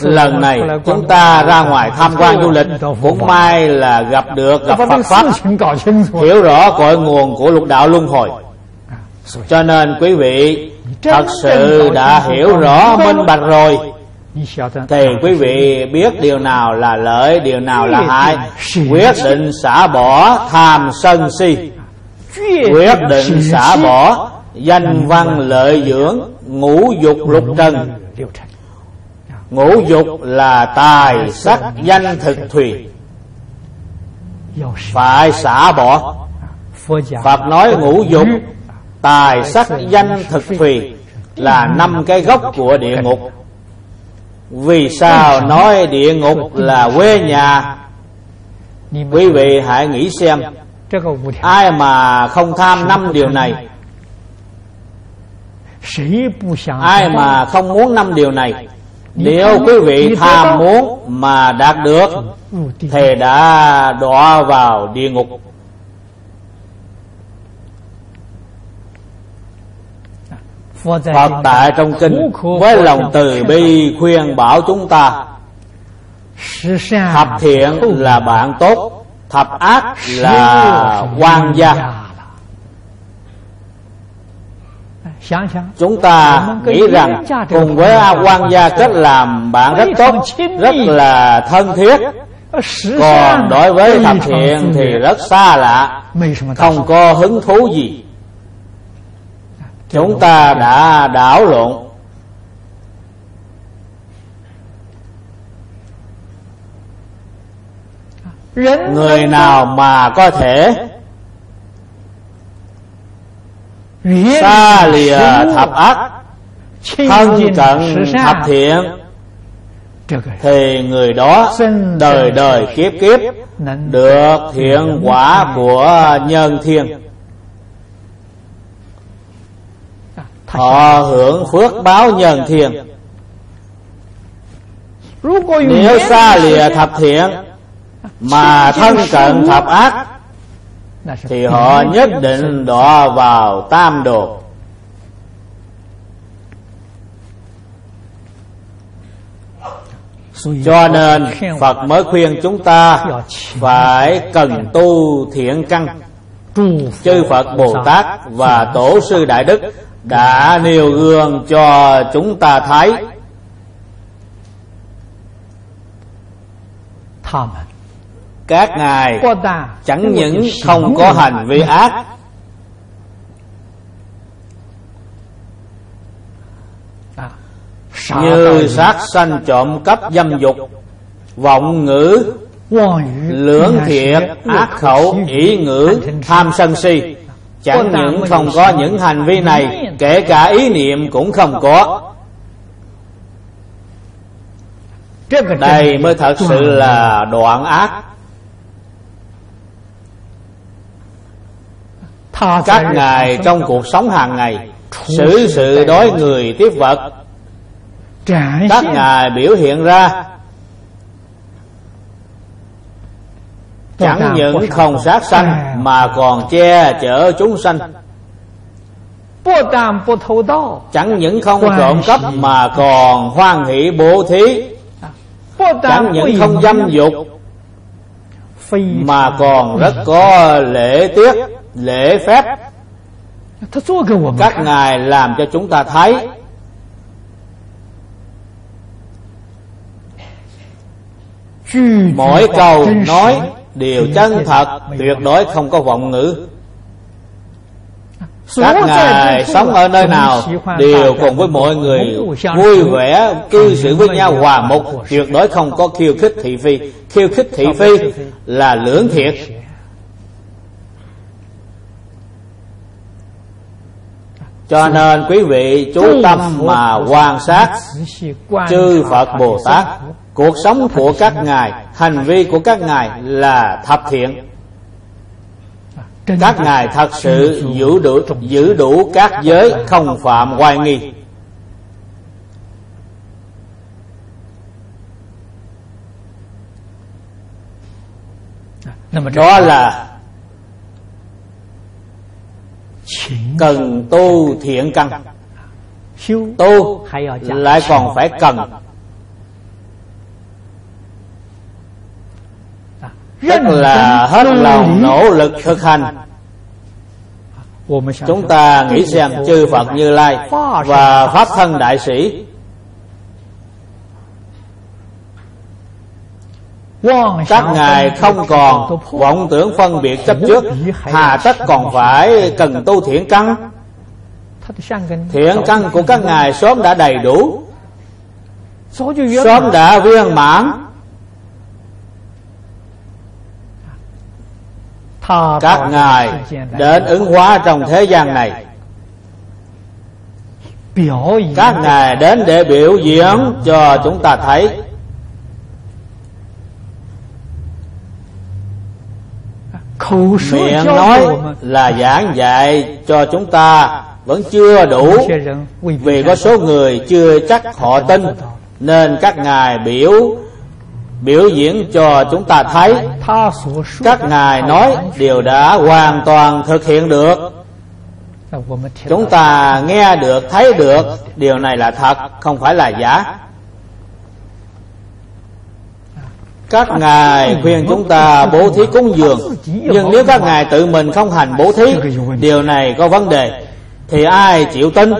Lần này chúng ta ra ngoài tham quan du lịch, cũng may là gặp Phật Pháp, hiểu rõ cội nguồn của lục đạo luân hồi. Cho nên quý vị thật sự đã hiểu rõ minh bạch rồi thì quý vị biết điều nào là lợi, điều nào là hại, quyết định xả bỏ tham sân si, quyết định xả bỏ danh văn lợi dưỡng, ngũ dục lục trần. Ngũ dục là tài sắc danh thực thùy, phải xả bỏ. Phật nói ngũ dục tài sắc danh thực thùy là 5 cái gốc của địa ngục. Vì sao nói địa ngục là quê nhà? Quý vị hãy nghĩ xem, ai mà không tham 5 điều này, ai mà không muốn 5 điều này? Nếu quý vị tham muốn mà đạt được thì đã đọa vào địa ngục. Phật tại trong kinh với lòng từ bi khuyên bảo chúng ta: thập thiện là bạn tốt, thập ác là oan gia. Chúng ta nghĩ rằng cùng với quan gia cách làm bạn rất tốt, rất là thân thiết, còn đối với thập thiện thì rất xa lạ, không có hứng thú gì. Chúng ta đã đảo lộn. Người nào mà có thể xa lìa thập ác, thân cận thập thiện, thì người đó đời đời kiếp kiếp được thiện quả của nhân thiên. Họ hưởng phước báo nhân thiên. Nếu xa lìa thập thiện mà thân cận thập ác thì họ nhất định đọa vào tam đồ. Cho nên Phật mới khuyên chúng ta phải cần tu thiện căn. Chư Phật, Bồ Tát và Tổ sư Đại Đức đã nêu gương cho chúng ta thấy. Các ngài chẳng những không có hành vi ác, như sát sanh, trộm cắp, dâm dục, vọng ngữ, lưỡng thiệt, ác khẩu, ỷ ngữ, tham sân si. Chẳng những không có những hành vi này, kể cả ý niệm cũng không có. Đây mới thật sự là đoạn ác. Các ngài trong cuộc sống hàng ngày, xử sự đối người tiếp vật, các ngài biểu hiện ra chẳng những không sát sanh mà còn che chở chúng sanh, chẳng những không trộm cắp mà còn hoan hỷ bố thí, chẳng những không dâm dục mà còn rất có lễ tiết, lễ phép. Các ngài làm cho chúng ta thấy mỗi câu nói đều chân thật, tuyệt đối không có vọng ngữ. Các ngài sống ở nơi nào đều cùng với mọi người vui vẻ, cư xử với nhau hòa mục, tuyệt đối không có khiêu khích thị phi. Khiêu khích thị phi là lưỡng thiệt. Cho nên quý vị chú tâm mà quan sát chư Phật, Bồ Tát, cuộc sống của các ngài, hành vi của các ngài là thập thiện. Các ngài thật sự giữ đủ các giới, không phạm oai nghi. Đó là cần tu thiện căn. Tu lại còn phải cần. Tức là hết lòng nỗ lực thực hành. Chúng ta nghĩ xem chư Phật Như Lai và Pháp Thân Đại Sĩ các ngài không còn vọng tưởng phân biệt chấp trước, hà tất còn phải cần tu thiện căn. Thiện căn của các ngài sớm đã đầy đủ, sớm đã viên mãn. Các ngài đến ứng hóa trong thế gian này, các ngài đến để biểu diễn cho chúng ta thấy. Miệng nói là giảng dạy cho chúng ta vẫn chưa đủ, vì có số người chưa chắc họ tin, nên các ngài biểu diễn cho chúng ta thấy. Các ngài nói đều đã hoàn toàn thực hiện được. Chúng ta nghe được, thấy được, điều này là thật, không phải là giả. Các ngài khuyên chúng ta bố thí cúng dường, nhưng nếu các ngài tự mình không hành bố thí, điều này có vấn đề, thì ai chịu tin?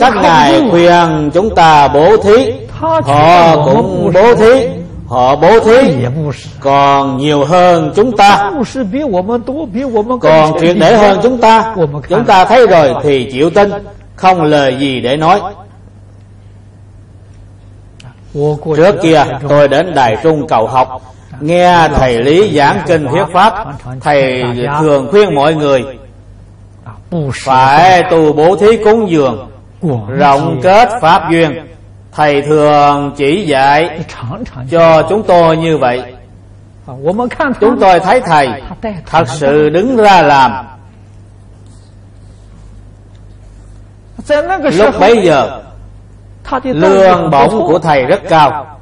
Các ngài khuyên chúng ta bố thí, họ cũng bố thí. Họ bố thí còn nhiều hơn chúng ta, còn triệt để hơn chúng ta. Chúng ta thấy rồi thì chịu tin, không lời gì để nói. Trước kia tôi đến Đài Trung cầu học, nghe thầy Lý giảng kinh thuyết pháp, thầy thường khuyên mọi người phải tu bố thí cúng dường, rộng kết pháp duyên. Thầy thường chỉ dạy cho chúng tôi như vậy. Chúng tôi thấy thầy thật sự đứng ra làm. Lúc bấy giờ lương bổng của thầy rất cao.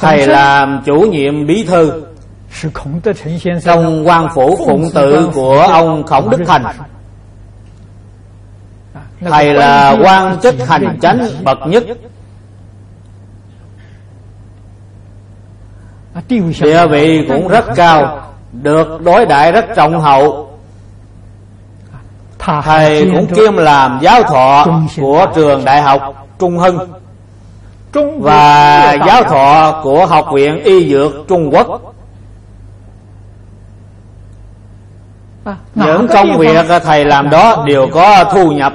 Thầy làm chủ nhiệm bí thư trong quan phủ phụng tự của ông Khổng Đức Thành. Thầy là quan chức hành chánh bậc nhất. địa vị cũng rất cao, được đối đại rất trọng hậu. Thầy cũng kiêm làm giáo thọ của trường đại học Trung Hưng và giáo thọ của Học viện Y Dược Trung Quốc. Những công việc thầy làm đó đều có thu nhập.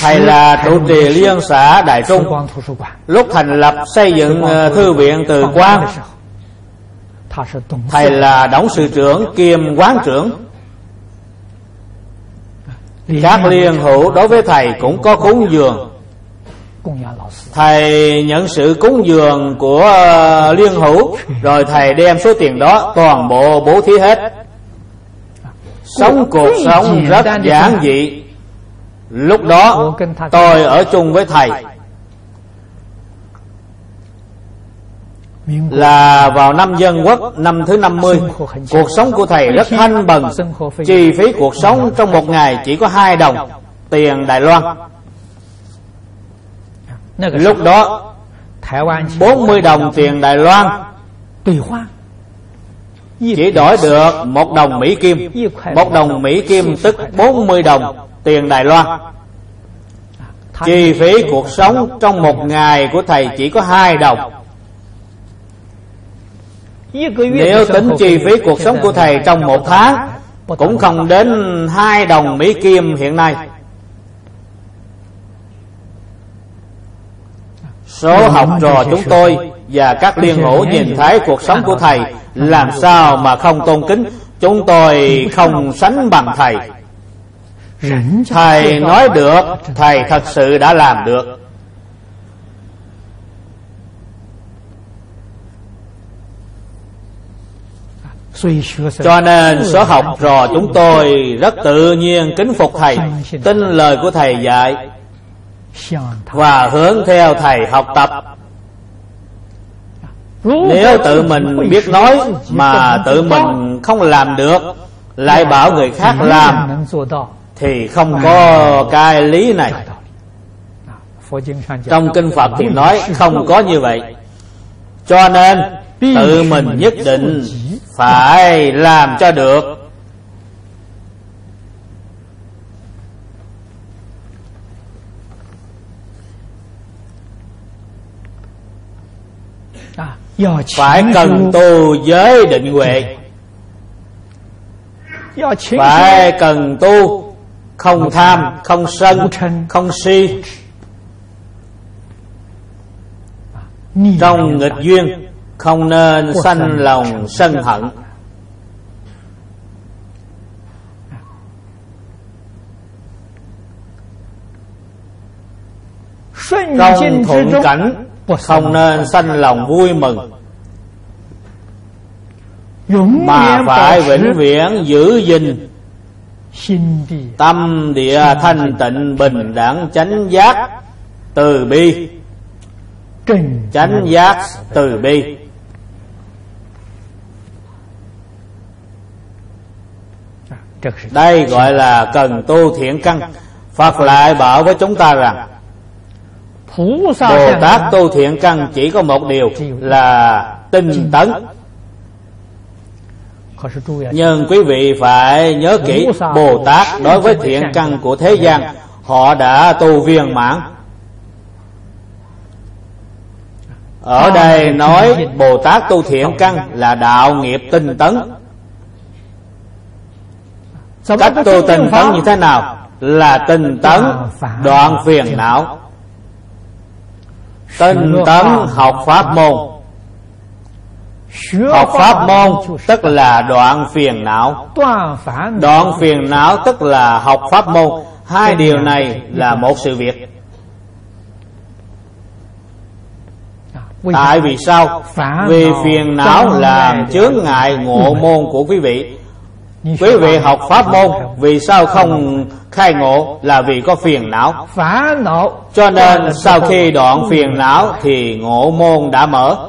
Thầy là trụ trì Liên xã Đại Trung. Lúc thành lập xây dựng thư viện Từ Quang, thầy là đổng sự trưởng kiêm quán trưởng. Các liên hữu đối với thầy cũng có cúng dường. Thầy nhận sự cúng dường của liên hữu, rồi thầy đem số tiền đó toàn bộ bố thí hết. Sống cuộc sống rất giản dị. Lúc đó tôi ở chung với thầy là vào năm Dân Quốc, năm thứ 50. Cuộc sống của thầy rất thanh bần. Chi phí cuộc sống trong một ngày chỉ có 2 đồng tiền Đài Loan. Lúc đó 40 đồng tiền Đài Loan chỉ đổi được 1 đồng Mỹ Kim. 1 đồng Mỹ Kim tức 40 đồng tiền Đài Loan. Chi phí cuộc sống trong một ngày của thầy chỉ có 2 đồng. Nếu tính chi phí cuộc sống của thầy trong 1 tháng cũng không đến 2 đồng Mỹ Kim hiện nay. Số học trò chúng tôi và các liên hữu nhìn thấy cuộc sống của thầy, làm sao mà không tôn kính. Chúng tôi không sánh bằng thầy. Thầy nói được, thầy thật sự đã làm được. Cho nên số học trò chúng tôi rất tự nhiên kính phục thầy, tin lời của thầy dạy và hướng theo thầy học tập. Nếu tự mình biết nói mà tự mình không làm được, lại bảo người khác làm, thì không có cái lý này. Trong kinh Phật thì nói không có như vậy. Cho nên tự mình nhất định phải làm cho được. Phải cần tu giới định huệ, phải cần tu không tham, không sân, không si. Trong nghịch duyên không nên sanh lòng sân hận. Trong thuận cảnh không nên sanh lòng vui mừng, mà phải vĩnh viễn giữ gìn tâm địa thanh tịnh, bình đẳng, chánh giác, từ bi. Chánh giác, từ bi. Đây gọi là cần tu thiện căn. Phật lại bảo với chúng ta rằng Bồ Tát tu thiện căn chỉ có một điều là tinh tấn. Nhưng quý vị phải nhớ kỹ, Bồ Tát đối với thiện căn của thế gian, họ đã tu viên mãn. Ở đây nói Bồ Tát tu thiện căn là đạo nghiệp tinh tấn. Cách tu tinh tấn như thế nào? Là tinh tấn đoạn phiền não, tinh tấn học pháp môn. Học pháp môn tức là đoạn phiền não. Đoạn phiền não tức là học pháp môn. Hai điều này là một sự việc. Tại vì sao? Vì phiền não làm chướng ngại ngộ môn của quý vị. Quý vị học pháp môn vì sao không khai ngộ? Là vì có phiền não. Cho nên sau khi đoạn phiền não thì ngộ môn đã mở.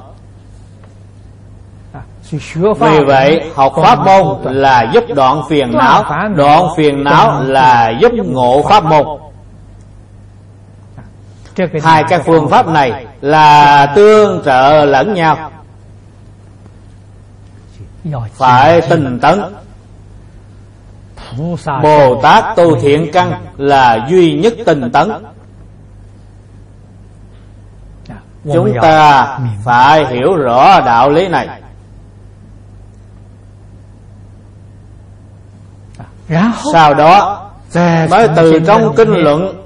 Vì vậy học pháp môn là giúp đoạn phiền não, đoạn phiền não là giúp ngộ pháp môn. Hai các phương pháp này là tương trợ lẫn nhau, phải tinh tấn. Bồ Tát tu thiện căn là duy nhất tinh tấn. Chúng ta phải hiểu rõ đạo lý này, sau đó mới từ trong kinh luận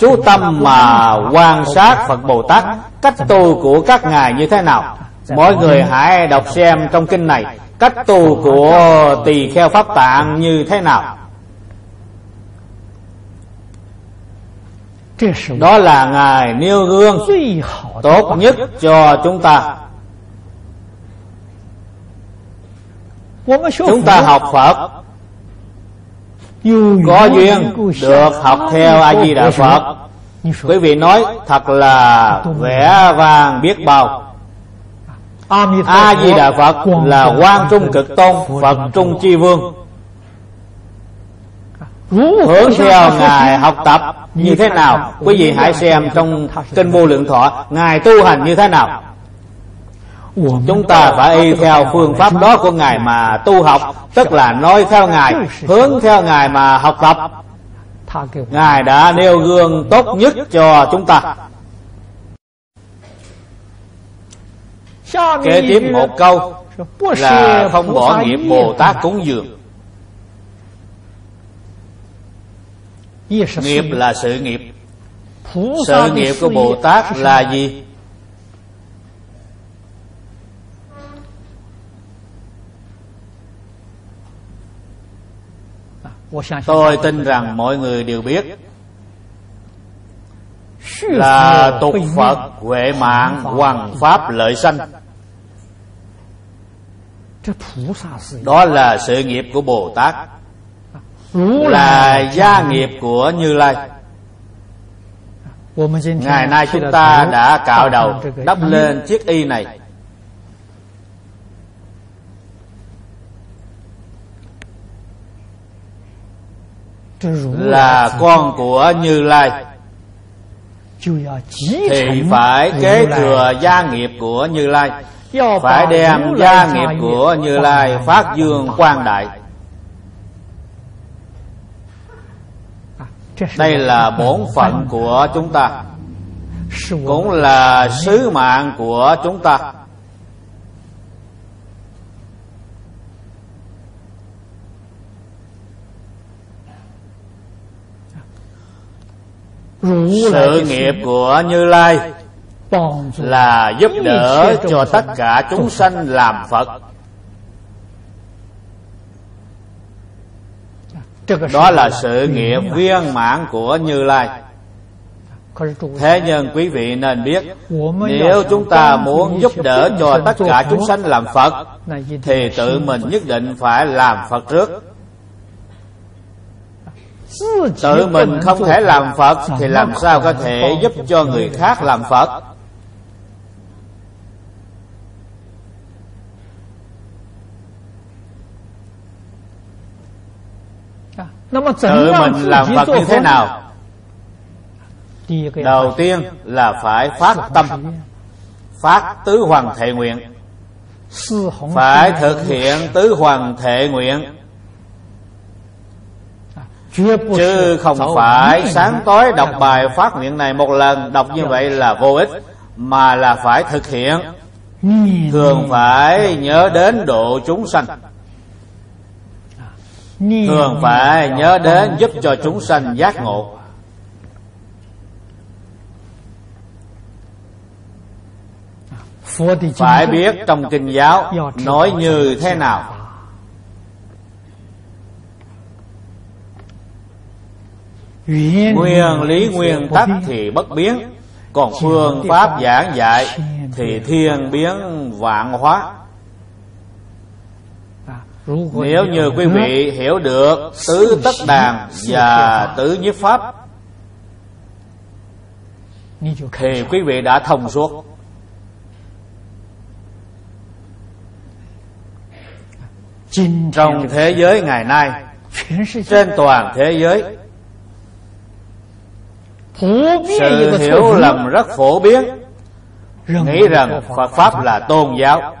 chú tâm mà quan sát Phật Bồ Tát, cách tu của các ngài như thế nào. Mọi người hãy đọc xem trong kinh này cách tu của Tỳ Kheo Pháp Tạng như thế nào. Đó là ngài nêu gương tốt nhất cho chúng ta. Chúng ta học Phật có duyên được học theo A Di Đà Phật, quý vị nói thật là vẻ vang biết bao. A Di Đà Phật là Quang Trung Cực Tôn, Phật Trung Chi Vương. Hướng theo ngài học tập như thế nào, quý vị hãy xem trong kinh Vô Lượng Thọ ngài tu hành như thế nào. Chúng ta phải y theo phương pháp đó của ngài mà tu học, tức là nói theo ngài, hướng theo ngài mà học tập. Ngài đã nêu gương tốt nhất cho chúng ta. Kế tiếp một câu là không bỏ nghiệp Bồ Tát cúng dường. Nghiệp là sự nghiệp. Sự nghiệp của Bồ Tát là gì? Tôi tin rằng mọi người đều biết là tục Phật, huệ mạng, hoằng pháp, lợi sanh. Đó là sự nghiệp của Bồ Tát, là gia nghiệp của Như Lai. Ngày nay chúng ta đã cạo đầu đắp lên chiếc y này, là con của Như Lai, thì phải kế thừa gia nghiệp của Như Lai, phải đem gia nghiệp của Như Lai phát dương quang đại. Đây là bổn phận của chúng ta, cũng là sứ mạng của chúng ta. Sự nghiệp của Như Lai là giúp đỡ cho tất cả chúng sanh làm Phật. Đó là sự nghiệp viên mãn của Như Lai. Thế nhưng quý vị nên biết, nếu chúng ta muốn giúp đỡ cho tất cả chúng sanh làm Phật, thì tự mình nhất định phải làm Phật trước. Tự mình không thể làm Phật thì làm sao có thể giúp cho người khác làm Phật? Tự mình làm Phật như thế nào? Đầu tiên là phải phát tâm, phát tứ hoằng thệ nguyện, phải thực hiện tứ hoằng thệ nguyện, chứ không phải sáng tối đọc bài phát nguyện này một lần, đọc như vậy là vô ích, mà là phải thực hiện. Thường phải nhớ đến độ chúng sanh, thường phải nhớ đến giúp cho chúng sanh giác ngộ. Phải biết trong kinh giáo nói như thế nào. Nguyên lý nguyên tắc thì bất biến, còn phương pháp giảng dạy thì thiên biến vạn hóa. Nếu như quý vị hiểu được tứ tất đàn và tứ nhiếp pháp thì quý vị đã thông suốt. Trong thế giới ngày nay, trên toàn thế giới, Sự hiểu lầm rất phổ biến, nghĩ rằng Phật Pháp là tôn giáo.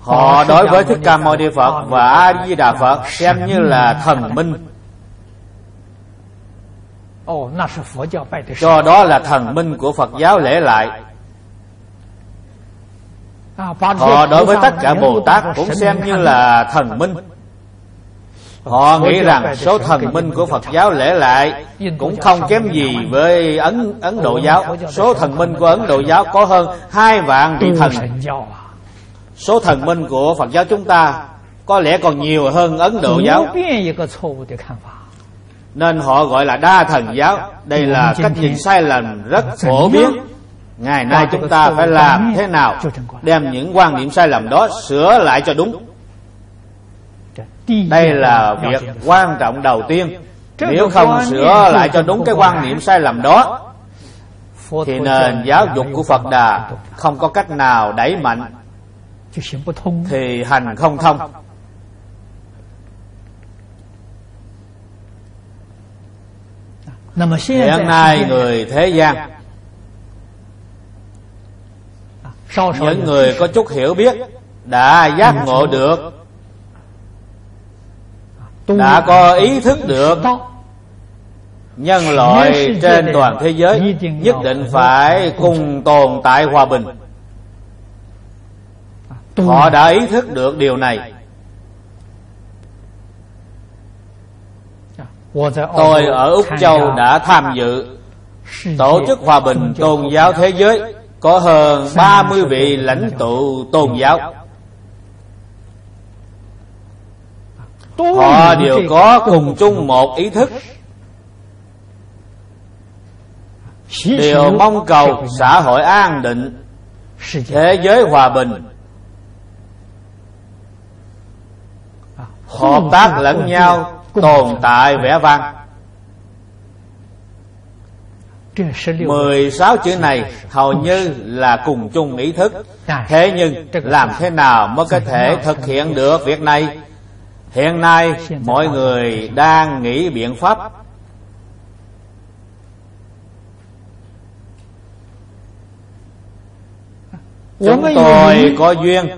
Họ đối với Thích Ca Mâu Ni Phật và A Di Đà Phật xem như là thần minh. Do đó là thần minh của Phật giáo lễ lại. Họ đối với tất cả Bồ Tát cũng xem như là thần minh. Họ nghĩ rằng số thần minh của Phật giáo lễ lại cũng không kém gì với Ấn Độ giáo. Số thần minh của Ấn Độ giáo có hơn 2 vạn vị thần. Số thần minh của Phật giáo chúng ta có lẽ còn nhiều hơn Ấn Độ giáo, nên họ gọi là đa thần giáo. Đây là cách nhìn sai lầm rất phổ biến. Ngày nay chúng ta phải làm thế nào đem những quan điểm sai lầm đó sửa lại cho đúng. Đây là việc quan trọng đầu tiên. Nếu không sửa lại cho đúng cái quan niệm sai lầm đó thì nền giáo dục của Phật Đà không có cách nào đẩy mạnh, thì hành không thông. Hiện nay người thế gian, những người có chút hiểu biết đã giác ngộ được, đã có ý thức được nhân loại trên toàn thế giới nhất định phải cùng tồn tại hòa bình. Họ đã ý thức được điều này. Tôi ở Úc Châu đã tham dự tổ chức hòa bình tôn giáo thế giới, có hơn 30 vị lãnh tụ tôn giáo. Họ đều có cùng chung một ý thức, đều mong cầu xã hội an định, thế giới hòa bình, hợp tác lẫn nhau, tồn tại vẻ vang. 16 chữ này hầu như là cùng chung ý thức. Thế nhưng làm thế nào mới có thể thực hiện được việc này? Hiện nay mọi người đang nghĩ biện pháp. Chúng tôi có duyên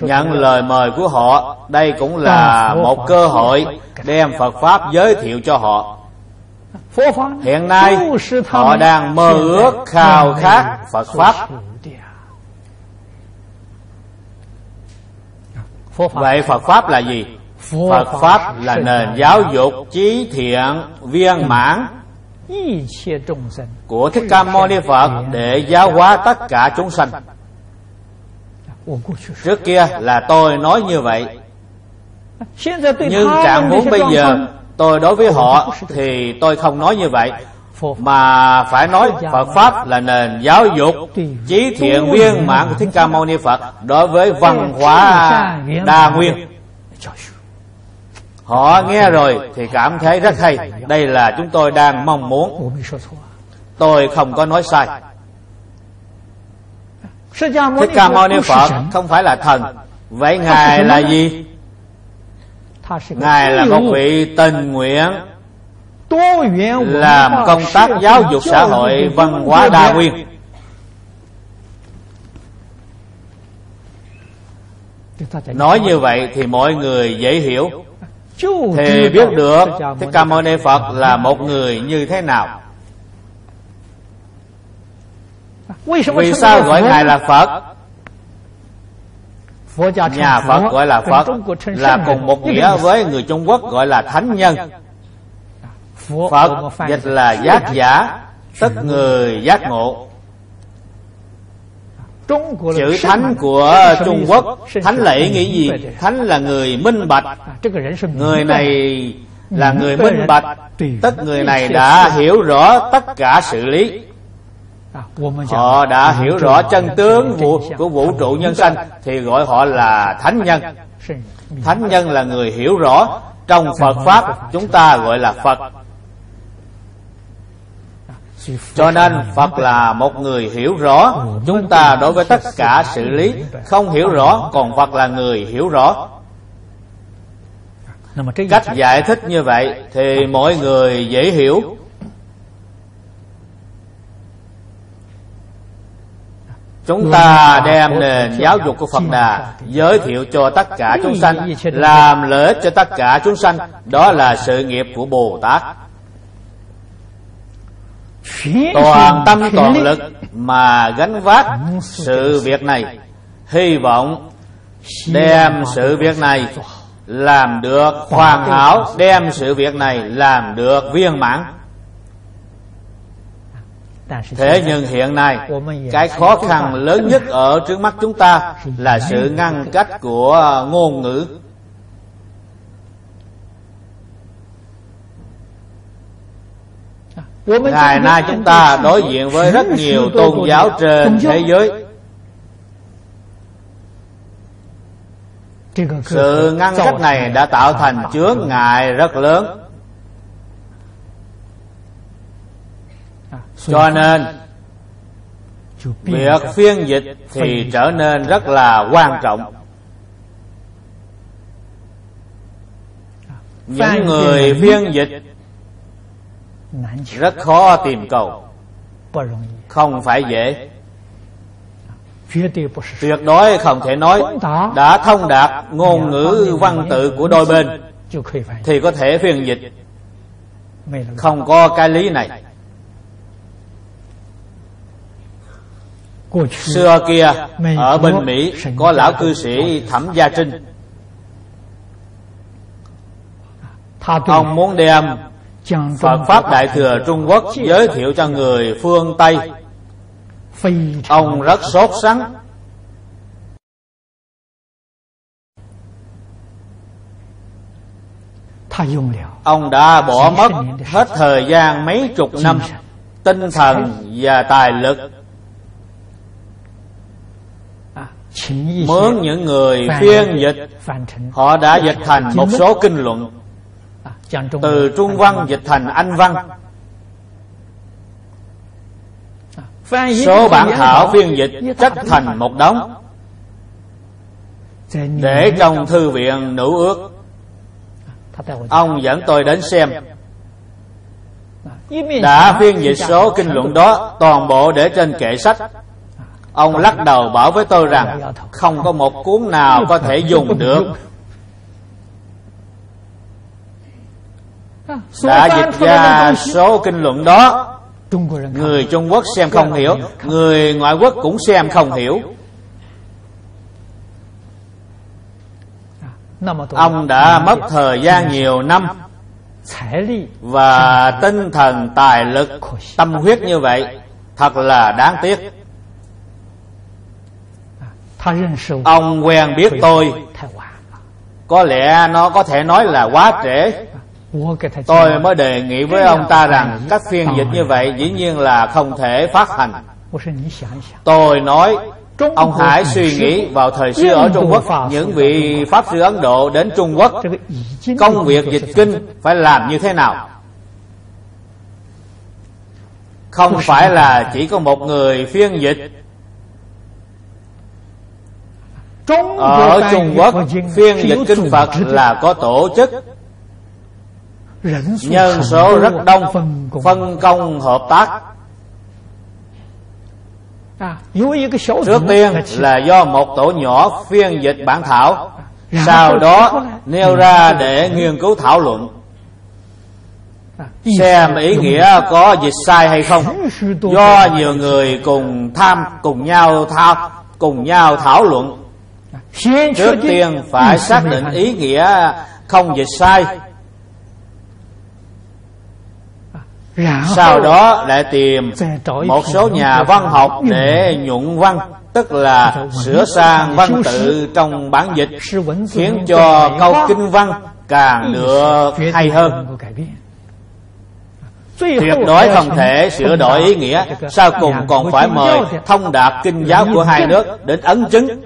nhận lời mời của họ. Đây cũng là một cơ hội đem Phật Pháp giới thiệu cho họ. Hiện nay họ đang mơ ước khao khát Phật Pháp. Vậy Phật Pháp là gì? Phật Pháp là nền giáo dục trí thiện viên mãn của Thích Ca Mâu Ni Phật để giáo hóa tất cả chúng sanh. Trước kia là tôi nói như vậy, nhưng trạng huống bây giờ tôi đối với họ thì tôi không nói như vậy, mà phải nói Phật Pháp là nền giáo dục trí thiện viên mãn của Thích Ca Mâu Ni Phật đối với văn hóa đa nguyên. Họ nghe rồi thì cảm thấy rất hay. Đây là chúng tôi đang mong muốn. Tôi không có nói sai. Thích Ca Mâu Ni Phật không phải là thần. Vậy Ngài là gì? Ngài là một vị tình nguyện làm công tác giáo dục xã hội văn hóa đa nguyên. Nói như vậy thì mọi người dễ hiểu, thì biết được Thích Ca Mâu Ni Phật là một người như thế nào. Vì sao gọi Ngài là Phật? Nhà Phật gọi là Phật là cùng một nghĩa với người Trung Quốc gọi là thánh nhân. Phật dịch là giác giả, tức người giác ngộ. Chữ thánh của Trung Quốc, thánh là ý nghĩa gì? Thánh là người minh bạch. Người này là người minh bạch, tức người này đã hiểu rõ tất cả sự lý. Họ đã hiểu rõ chân tướng của vũ trụ nhân sanh thì gọi họ là thánh nhân. Thánh nhân là người hiểu rõ. Trong Phật Pháp chúng ta gọi là Phật. Cho nên Phật là một người hiểu rõ. Chúng ta đối với tất cả sự lý không hiểu rõ, còn Phật là người hiểu rõ. Cách giải thích như vậy thì mọi người dễ hiểu. Chúng ta đem nền giáo dục của Phật Đà giới thiệu cho tất cả chúng sanh, làm lợi ích cho tất cả chúng sanh. Đó là sự nghiệp của Bồ Tát. Toàn tâm toàn lực mà gánh vác sự việc này, hy vọng đem sự việc này làm được hoàn hảo, đem sự việc này làm được viên mãn. Thế nhưng hiện nay, cái khó khăn lớn nhất ở trước mắt chúng ta là sự ngăn cách của ngôn ngữ. Ngày nay chúng ta đối diện với rất nhiều tôn giáo trên thế giới. Sự ngăn cách này đã tạo thành chướng ngại rất lớn. Cho nên việc phiên dịch thì trở nên rất là quan trọng. Những người phiên dịch rất khó tìm cầu, không phải dễ. Tuyệt đối không thể nói đã thông đạt ngôn ngữ văn tự của đôi bên thì có thể phiên dịch. Không có cái lý này. Xưa kia ở bên Mỹ có lão cư sĩ Thẩm Gia Trinh. Ông muốn đem Phật Pháp Đại Thừa Trung Quốc giới thiệu cho người phương Tây. Ông rất sốt sắng. Ông đã bỏ mất hết thời gian mấy chục năm, tinh thần và tài lực, mướn những người phiên dịch. Họ đã dịch thành một số kinh luận, từ Trung văn dịch thành Anh văn. Số bản thảo phiên dịch chất thành một đống, để trong thư viện Nữ Ước. Ông dẫn tôi đến xem. Đã phiên dịch số kinh luận đó, toàn bộ để trên kệ sách. Ông lắc đầu bảo với tôi rằng không có một cuốn nào có thể dùng được. Đã dịch ra số kinh luận đó, người Trung Quốc xem không hiểu, người ngoại quốc cũng xem không hiểu. Ông đã mất thời gian nhiều năm và tinh thần, tài lực, tâm huyết như vậy, thật là đáng tiếc. Ông quen biết tôi, có lẽ nó có thể nói là quá trễ. Tôi mới đề nghị với ông ta rằng các phiên dịch như vậy dĩ nhiên là không thể phát hành. Tôi nói, ông hãy suy nghĩ vào thời xưa ở Trung Quốc, những vị Pháp sư Ấn Độ đến Trung Quốc, công việc dịch kinh phải làm như thế nào. Không phải là chỉ có một người phiên dịch. Ở Trung Quốc, phiên dịch kinh Phật là có tổ chức, nhân số rất đông, phân công hợp tác. Trước tiên là do một tổ nhỏ phiên dịch bản thảo, sau đó nêu ra để nghiên cứu thảo luận, xem ý nghĩa có dịch sai hay không. Do nhiều người cùng nhau thảo luận. Trước tiên phải xác định ý nghĩa không dịch sai, sau đó lại tìm một số nhà văn học để nhuận văn, tức là sửa sang văn tự trong bản dịch, khiến cho câu kinh văn càng được hay hơn. Tuyệt đối không thể sửa đổi ý nghĩa. Sau cùng còn phải mời thông đạt kinh giáo của hai nước đến ấn chứng.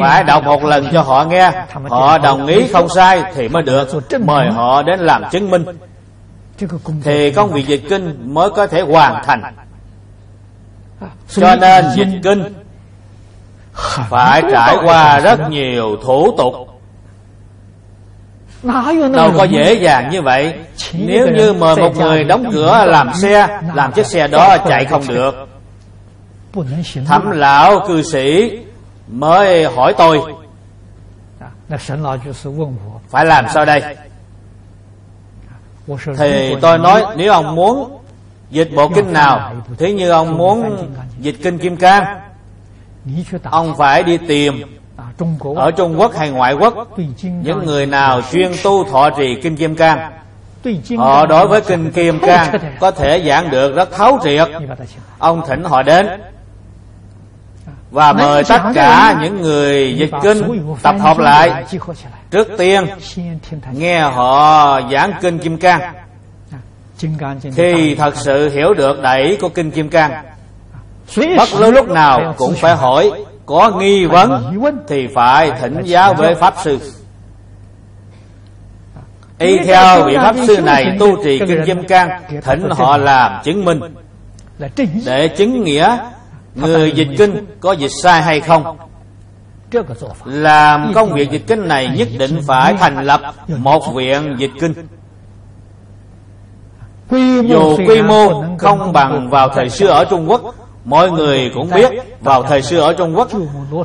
Phải đọc một lần cho họ nghe, họ đồng ý không sai thì mới được mời họ đến làm chứng minh, thì công việc dịch kinh mới có thể hoàn thành. Cho nên dịch kinh phải trải qua rất nhiều thủ tục. Đâu có dễ dàng như vậy. Nếu như mời một người đóng cửa làm xe, làm chiếc xe đó chạy không được. Thẩm lão cư sĩ mới hỏi tôi, phải làm sao đây? Thì tôi nói, nếu ông muốn dịch bộ kinh nào, thế như ông muốn dịch kinh Kim Cang, ông phải đi tìm ở Trung Quốc hay ngoại quốc những người nào chuyên tu thọ trì kinh Kim Cang. Họ đối với kinh Kim Cang có thể giảng được rất thấu triệt. Ông thỉnh họ đến và mời tất cả những người dịch kinh tập hợp lại. Trước tiên nghe họ giảng kinh Kim Cang. Khi thật sự hiểu được đẩy của kinh Kim Cang, bất cứ lúc nào cũng phải hỏi, có nghi vấn thì phải thỉnh giáo với pháp sư. Y theo vị pháp sư này tu trì kinh Kim Cang, thỉnh họ làm chứng minh để chứng nghĩa người dịch kinh có dịch sai hay không. Làm công việc dịch kinh này nhất định phải thành lập một viện dịch kinh. Dù quy mô không bằng vào thời xưa ở Trung Quốc, mọi người cũng biết vào thời xưa ở Trung Quốc,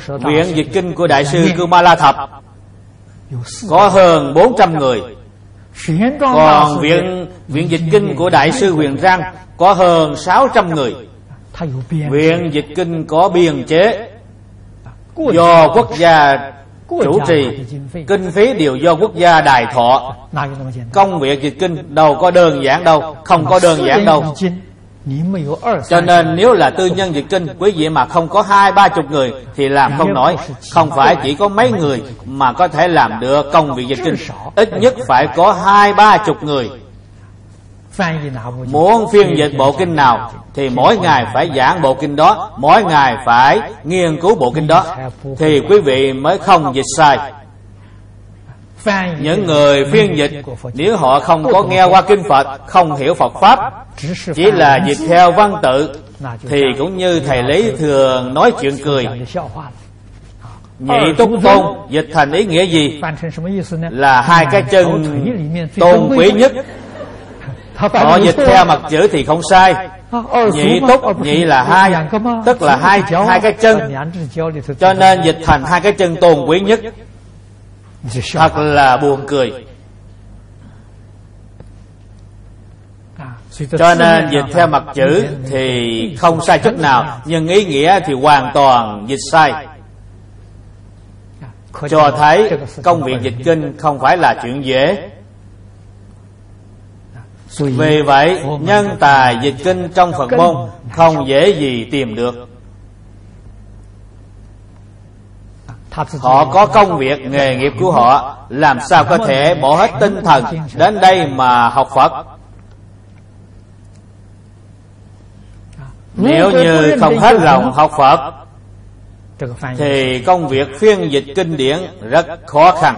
viện dịch kinh của Đại sư Kumala Thập có hơn 400 người, còn viện dịch kinh của Đại sư Huyền Trang có hơn 600 người. Viện dịch kinh có biên chế, do quốc gia chủ trì, kinh phí đều do quốc gia đài thọ. Công việc dịch kinh đâu có đơn giản đâu, không có đơn giản đâu. Cho nên nếu là tư nhân dịch kinh, quý vị mà không có 20-30 người thì làm không nổi. Không phải chỉ có mấy người mà có thể làm được công việc dịch kinh, ít nhất phải có 20-30 người. Muốn phiên dịch bộ kinh nào thì mỗi ngày phải giảng bộ kinh đó, mỗi ngày phải nghiên cứu bộ kinh đó, thì quý vị mới không dịch sai. Những người phiên dịch nếu họ không có nghe qua kinh Phật, không hiểu Phật Pháp, chỉ là dịch theo văn tự, thì cũng như thầy Lý thường nói chuyện cười, nhị túc tôn dịch thành ý nghĩa gì? Là hai cái chân tôn quý nhất. Họ dịch theo mặt chữ thì không sai. Nhị túc, nhị là hai, tức là hai cái chân, cho nên dịch thành hai cái chân tôn quý nhất. Thật là buồn cười. Cho nên dịch theo mặt chữ thì không sai chút nào, nhưng ý nghĩa thì hoàn toàn dịch sai. Cho thấy công việc dịch kinh không phải là chuyện dễ. Vì vậy nhân tài dịch kinh trong Phật môn không dễ gì tìm được. Họ có công việc nghề nghiệp của họ, làm sao có thể bỏ hết tinh thần đến đây mà học Phật. Nếu như không hết lòng học Phật thì công việc phiên dịch kinh điển rất khó khăn.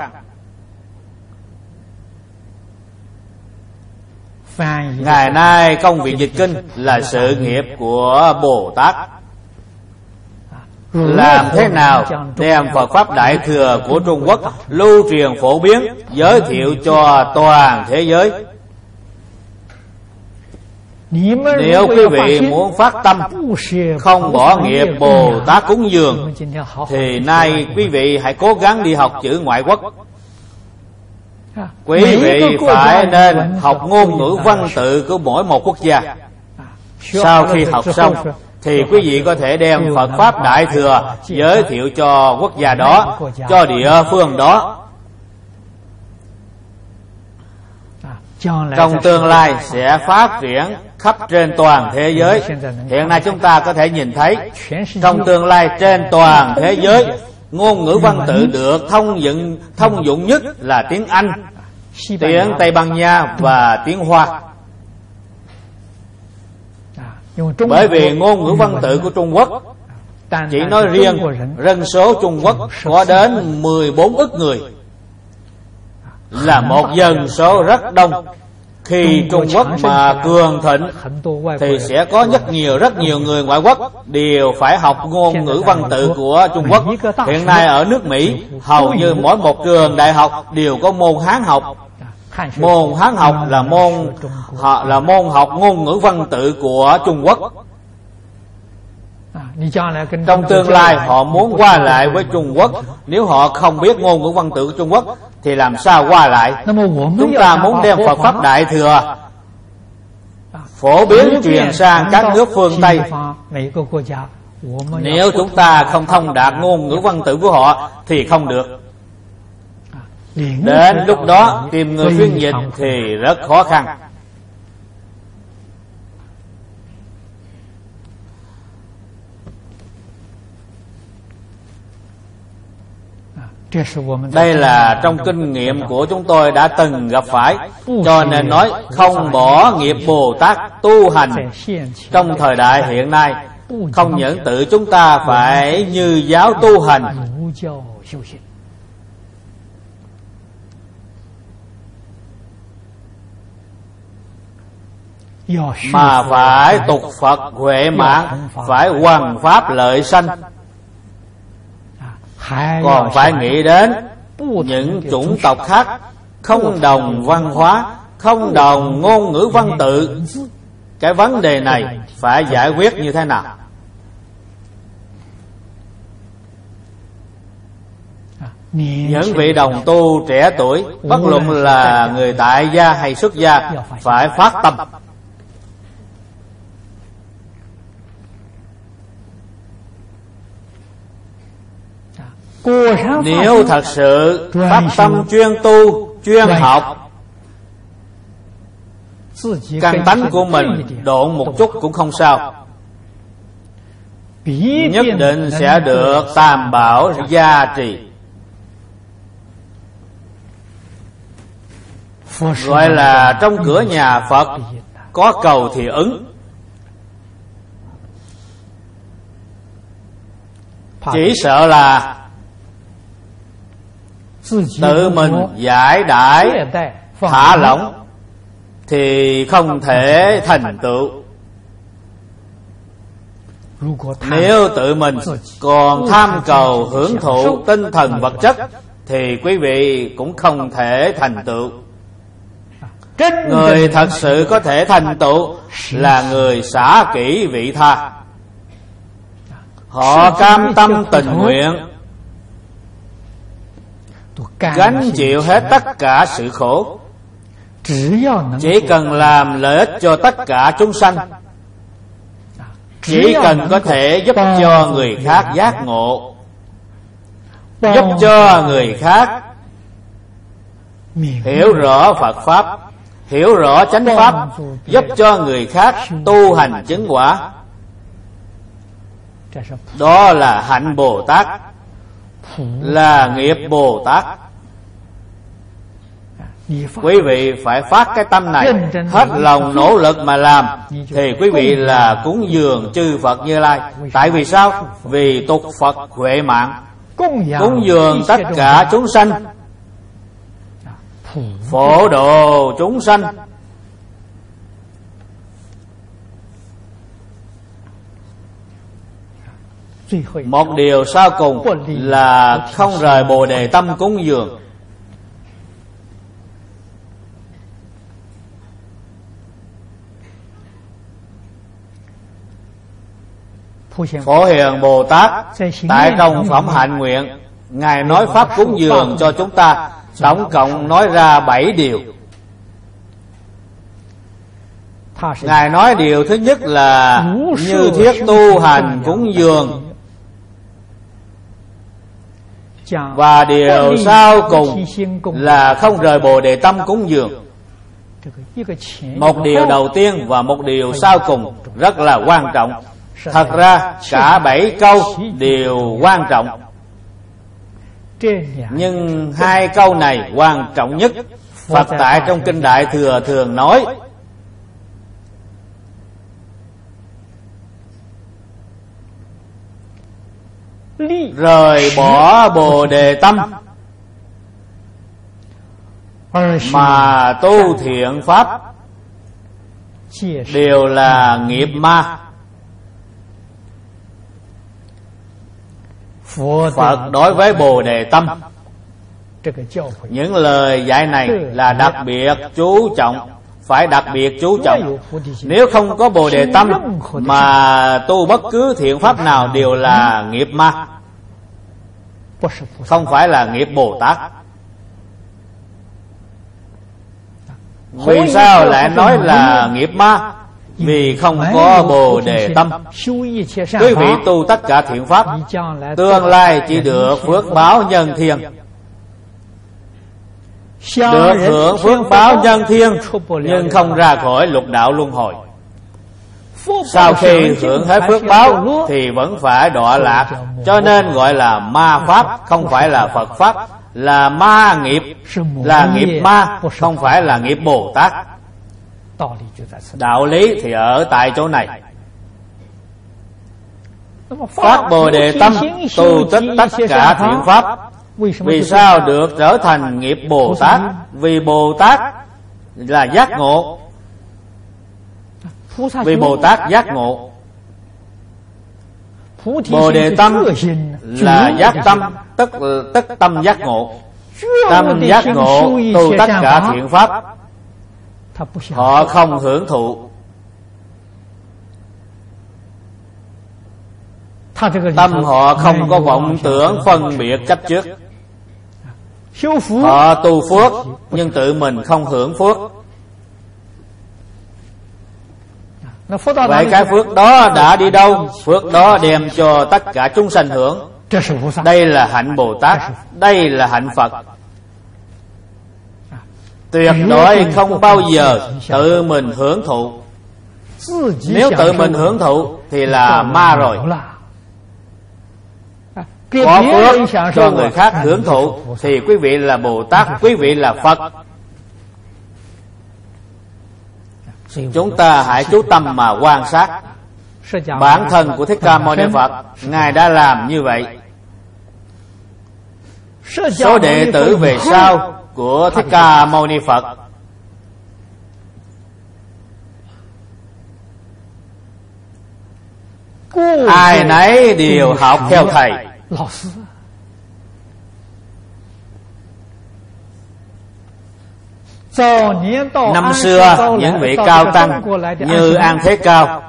Ngày nay công việc dịch kinh là sự nghiệp của Bồ Tát. Làm thế nào đem Phật Pháp Đại Thừa của Trung Quốc lưu truyền phổ biến, giới thiệu cho toàn thế giới. Nếu quý vị muốn phát tâm không bỏ nghiệp Bồ Tát cúng dường, thì nay quý vị hãy cố gắng đi học chữ ngoại quốc. Quý vị phải nên học ngôn ngữ văn tự của mỗi một quốc gia. Sau khi học xong thì quý vị có thể đem Phật Pháp Đại Thừa giới thiệu cho quốc gia đó, cho địa phương đó. Trong tương lai sẽ phát triển khắp trên toàn thế giới. Hiện nay chúng ta có thể nhìn thấy, trong tương lai trên toàn thế giới, ngôn ngữ văn tự được thông dụng nhất là tiếng Anh, tiếng Tây Ban Nha và tiếng Hoa. Bởi vì ngôn ngữ văn tự của Trung Quốc, chỉ nói riêng dân số Trung Quốc có đến 14 ức người, là một dân số rất đông. Khi Trung Quốc mà cường thịnh thì sẽ có rất nhiều người ngoại quốc đều phải học ngôn ngữ văn tự của Trung Quốc. Hiện nay ở nước Mỹ, hầu như mỗi một trường đại học đều có môn Hán học. Môn Hán học là môn học ngôn ngữ văn tự của Trung Quốc. Trong tương lai họ muốn qua lại với Trung Quốc, nếu họ không biết ngôn ngữ văn tự của Trung Quốc thì làm sao qua lại? Chúng ta muốn đem Phật Pháp Đại Thừa phổ biến truyền sang các nước phương Tây. Nếu chúng ta không thông đạt ngôn ngữ văn tự của họ thì không được. Đến lúc đó tìm người phiên dịch thì rất khó khăn. Đây là trong kinh nghiệm của chúng tôi đã từng gặp phải, cho nên nói không bỏ nghiệp Bồ Tát tu hành. Trong thời đại hiện nay, không những tự chúng ta phải như giáo tu hành, mà phải tục Phật huệ mạng, phải hoằng pháp lợi sanh, còn phải nghĩ đến những chủng tộc khác, không đồng văn hóa, không đồng ngôn ngữ văn tự. Cái vấn đề này phải giải quyết như thế nào? Những vị đồng tu trẻ tuổi, bất luận là người tại gia hay xuất gia, phải phát tâm. Nếu thật sự phát tâm chuyên tu, chuyên học, căn tánh của mình độn một chút cũng không sao, nhất định sẽ được tam bảo gia trì. Gọi là trong cửa nhà Phật có cầu thì ứng. Chỉ sợ là tự mình giải đãi thả lỏng thì không thể thành tựu. Nếu tự mình còn tham cầu hưởng thụ tinh thần vật chất thì quý vị cũng không thể thành tựu. Người thật sự có thể thành tựu là người xả kỹ vị tha, họ cam tâm tình nguyện gánh chịu hết tất cả sự khổ. Chỉ cần làm lợi ích cho tất cả chúng sanh, chỉ cần có thể giúp cho người khác giác ngộ, giúp cho người khác hiểu rõ Phật Pháp, hiểu rõ chánh Pháp, giúp cho người khác tu hành chứng quả, đó là hạnh Bồ Tát, là nghiệp Bồ Tát. Quý vị phải phát cái tâm này, hết lòng nỗ lực mà làm thì quý vị là cúng dường chư Phật Như Lai. Tại vì sao? Vì tục Phật huệ mạng, cúng dường tất cả chúng sanh, phổ độ chúng sanh. Một điều sau cùng là không rời Bồ Đề tâm cúng dường. Phổ Hiền Bồ Tát tại trong phẩm hạnh nguyện, Ngài nói pháp cúng dường cho chúng ta, tổng cộng nói ra 7 điều. Ngài nói điều thứ nhất là như thiết tu hành cúng dường, và điều sau cùng là không rời Bồ Đề tâm cúng dường. Một điều đầu tiên và một điều sau cùng rất là quan trọng. Thật ra cả 7 câu đều quan trọng, nhưng 2 câu này quan trọng nhất. Phật tại trong kinh Đại Thừa thường nói rời bỏ Bồ Đề tâm mà tu thiện pháp, đều là nghiệp ma. Phật đối với Bồ Đề Tâm, những lời dạy này là đặc biệt chú trọng, phải đặc biệt chú trọng. Nếu không có Bồ Đề Tâm mà tu bất cứ thiện pháp nào đều là nghiệp ma, không phải là nghiệp Bồ Tát. Vì sao lại nói là nghiệp ma? Vì không có Bồ Đề Tâm. Quý vị tu tất cả thiện pháp, tương lai chỉ được phước báo nhân thiên, được hưởng phước báo nhân thiên, nhưng không ra khỏi lục đạo luân hồi. Sau khi hưởng hết phước báo thì vẫn phải đọa lạc, cho nên gọi là ma pháp, không phải là Phật pháp. Là ma nghiệp, là nghiệp ma, không phải là nghiệp Bồ Tát. Đạo lý thì ở tại chỗ này. Phát Bồ Đề Tâm, tu tích tất cả thiện pháp. Vì sao được trở thành nghiệp Bồ Tát? Vì Bồ Tát là giác ngộ. Vì Bồ Tát giác ngộ. Bồ Đề Tâm là giác tâm, tức tâm giác ngộ. Tâm giác ngộ tu tất cả thiện pháp, họ không hưởng thụ. Tâm họ không có vọng tưởng phân biệt chấp trước. Họ tu phước nhưng tự mình không hưởng phước. Vậy cái phước đó đã đi đâu? Phước đó đem cho tất cả chúng sanh hưởng. Đây là hạnh Bồ Tát, đây là hạnh Phật. Tuyệt đối không bao giờ tự mình hưởng thụ. Nếu tự mình hưởng thụ thì là ma rồi. Có phước cho người khác hưởng thụ thì quý vị là Bồ Tát, quý vị là Phật. Chúng ta hãy chú tâm mà quan sát. Bản thân của Thích Ca Mâu Ni Phật, Ngài đã làm như vậy. Số đệ tử về sau của Thích Ca Mâu Ni Phật ai nấy đều học theo thầy. Năm xưa những vị cao tăng như An Thế Cao,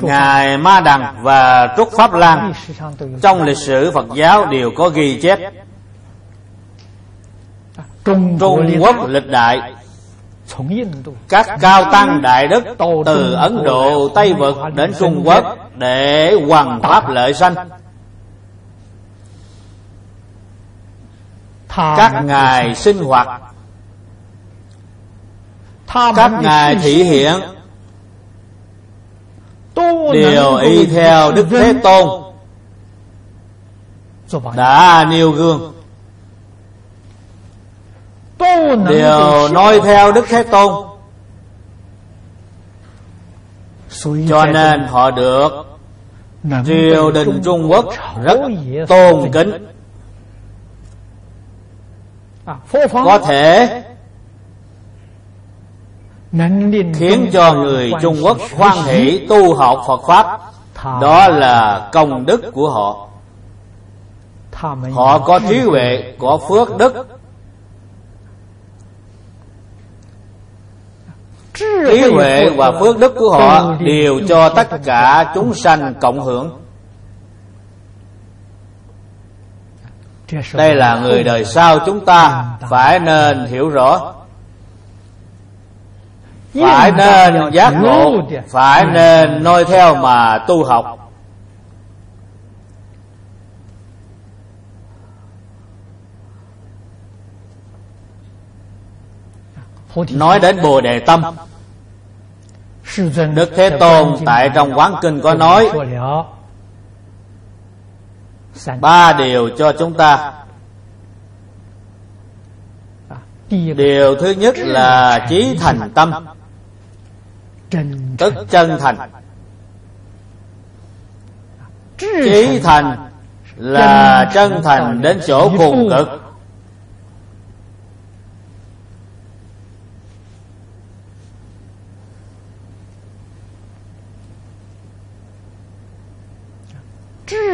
Ngài Ma Đằng và Trúc Pháp Lan, trong lịch sử Phật giáo đều có ghi chép. Trung Quốc lịch đại, các cao tăng đại đức từ Ấn Độ, Tây Vực đến Trung Quốc để hoằng pháp lợi sanh. Các ngài sinh hoạt, các ngài thị hiện đều y theo Đức Thế Tôn đã nêu gương, đều noi theo Đức Thế Tôn, cho nên họ được triều đình Trung Quốc rất tôn kính. Có thể khiến cho người Trung Quốc hoan hỷ tu học Phật pháp, đó là công đức của họ. Họ có trí huệ, có phước đức. Trí huệ và phước đức của họ đều cho tất cả chúng sanh cộng hưởng. Đây là người đời sau chúng ta phải nên hiểu rõ, phải nên giác ngộ, phải nên noi theo mà tu học. Nói đến Bồ Đề Tâm, Đức Thế Tôn tại trong Quán Kinh có nói ba điều cho chúng ta. Điều thứ nhất là chí thành tâm, tức chân thành. Chí thành là chân thành đến chỗ cùng cực.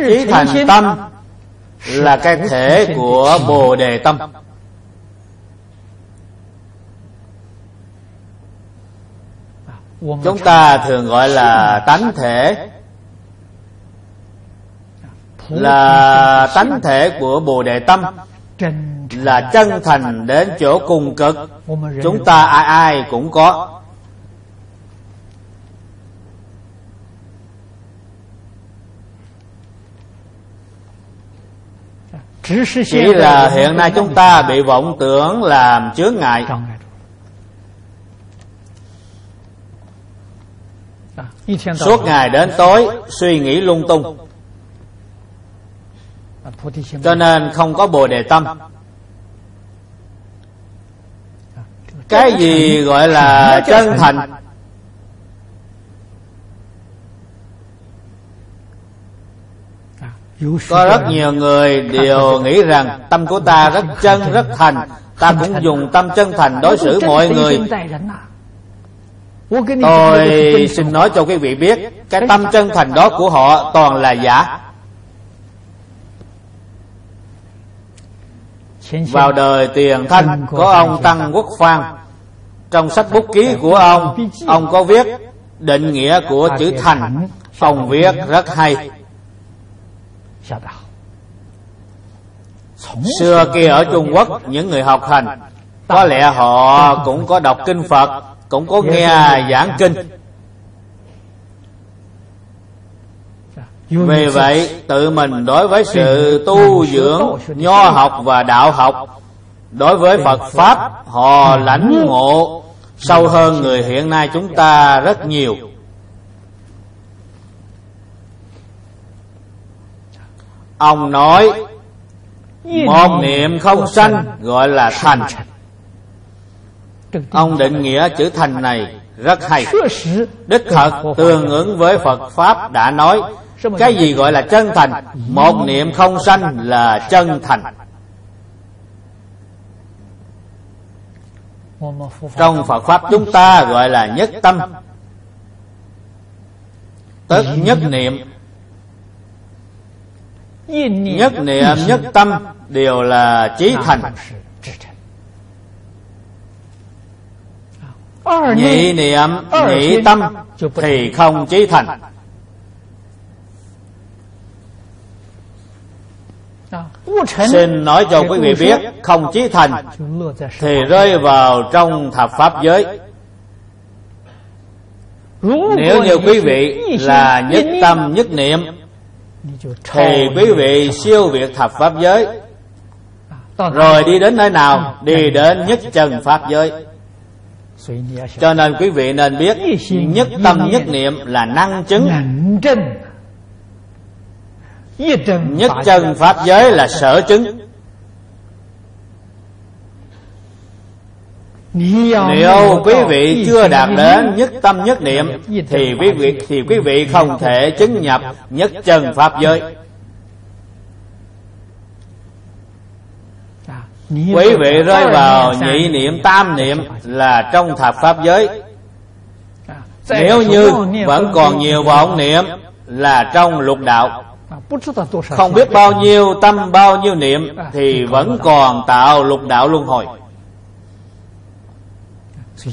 Ý thành tâm là cái thể của Bồ Đề tâm. Chúng ta thường gọi là tánh thể, là tánh thể của Bồ Đề tâm, là chân thành đến chỗ cùng cực. Chúng ta ai ai cũng có. Chỉ là hiện nay chúng ta bị vọng tưởng làm chướng ngại. Suốt ngày đến tối suy nghĩ lung tung, cho nên không có Bồ Đề tâm. Cái gì gọi là chân thành? Có rất nhiều người đều nghĩ rằng tâm của ta rất chân, rất thành, ta cũng dùng tâm chân thành đối xử mọi người. Tôi xin nói cho quý vị biết, cái tâm chân thành đó của họ toàn là giả. Vào đời Tiền Thanh có ông Tăng Quốc Phan, trong sách bút ký của ông có viết định nghĩa của chữ thành. Ông viết rất hay. Xưa kia ở Trung Quốc, những người học hành có lẽ họ cũng có đọc kinh Phật, cũng có nghe giảng kinh. Vì vậy tự mình đối với sự tu dưỡng nho học và đạo học, đối với Phật Pháp họ lãnh ngộ sâu hơn người hiện nay chúng ta rất nhiều. Ông nói một niệm không sanh gọi là thành. Ông định nghĩa chữ thành này rất hay. Đích thật tương ứng với Phật Pháp đã nói. Cái gì gọi là chân thành? Một niệm không sanh là chân thành. Trong Phật Pháp chúng ta gọi là nhất tâm, tức nhất niệm. Nhất niệm, nhất tâm đều là chí thành. Nhị niệm, nhị tâm thì không chí thành. Xin nói cho quý vị biết, không chí thành thì rơi vào trong thập pháp giới. Nếu như quý vị là nhất tâm nhất niệm thì quý vị siêu việt thập pháp giới, rồi đi đến nơi nào? Đi đến nhất chân pháp giới. Cho nên quý vị nên biết, nhất tâm nhất niệm là năng chứng, nhất chân pháp giới là sở chứng. Nếu quý vị chưa đạt đến nhất tâm nhất niệm thì quý vị không thể chứng nhập nhất chân pháp giới. Quý vị rơi vào nhị niệm, tam niệm là trong thập pháp giới. Nếu như vẫn còn nhiều vọng niệm là trong lục đạo. Không biết bao nhiêu tâm, bao nhiêu niệm thì vẫn còn tạo lục đạo luân hồi.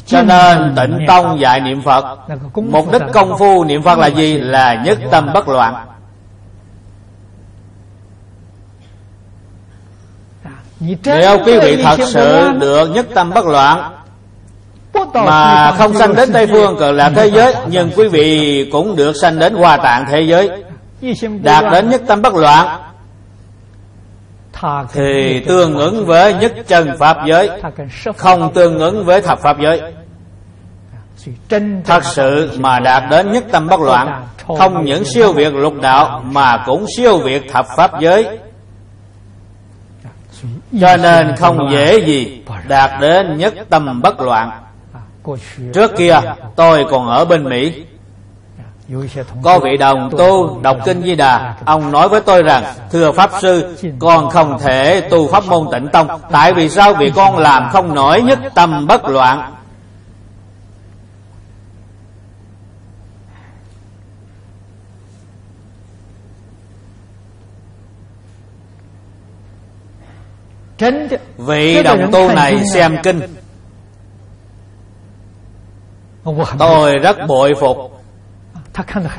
Cho nên Tịnh Tông dạy niệm Phật, mục đích công phu niệm Phật là gì? Là nhất tâm bất loạn. Nếu quý vị thật sự được nhất tâm bất loạn mà không sanh đến Tây Phương Cực Lạc thế giới, nhưng quý vị cũng được sanh đến Hoa Tạng thế giới. Đạt đến nhất tâm bất loạn thì tương ứng với nhất chân pháp giới, không tương ứng với thập pháp giới. Thật sự mà đạt đến nhất tâm bất loạn, không những siêu việt lục đạo mà cũng siêu việt thập pháp giới. Cho nên không dễ gì đạt đến nhất tâm bất loạn. Trước kia tôi còn ở bên Mỹ, có vị đồng tu đọc kinh Di Đà. Ông nói với tôi rằng, thưa Pháp Sư, con không thể tu pháp môn Tịnh Tông. Tại vì sao? Vì con làm không nổi nhất tâm bất loạn. Vị đồng tu này xem kinh, tôi rất bội phục.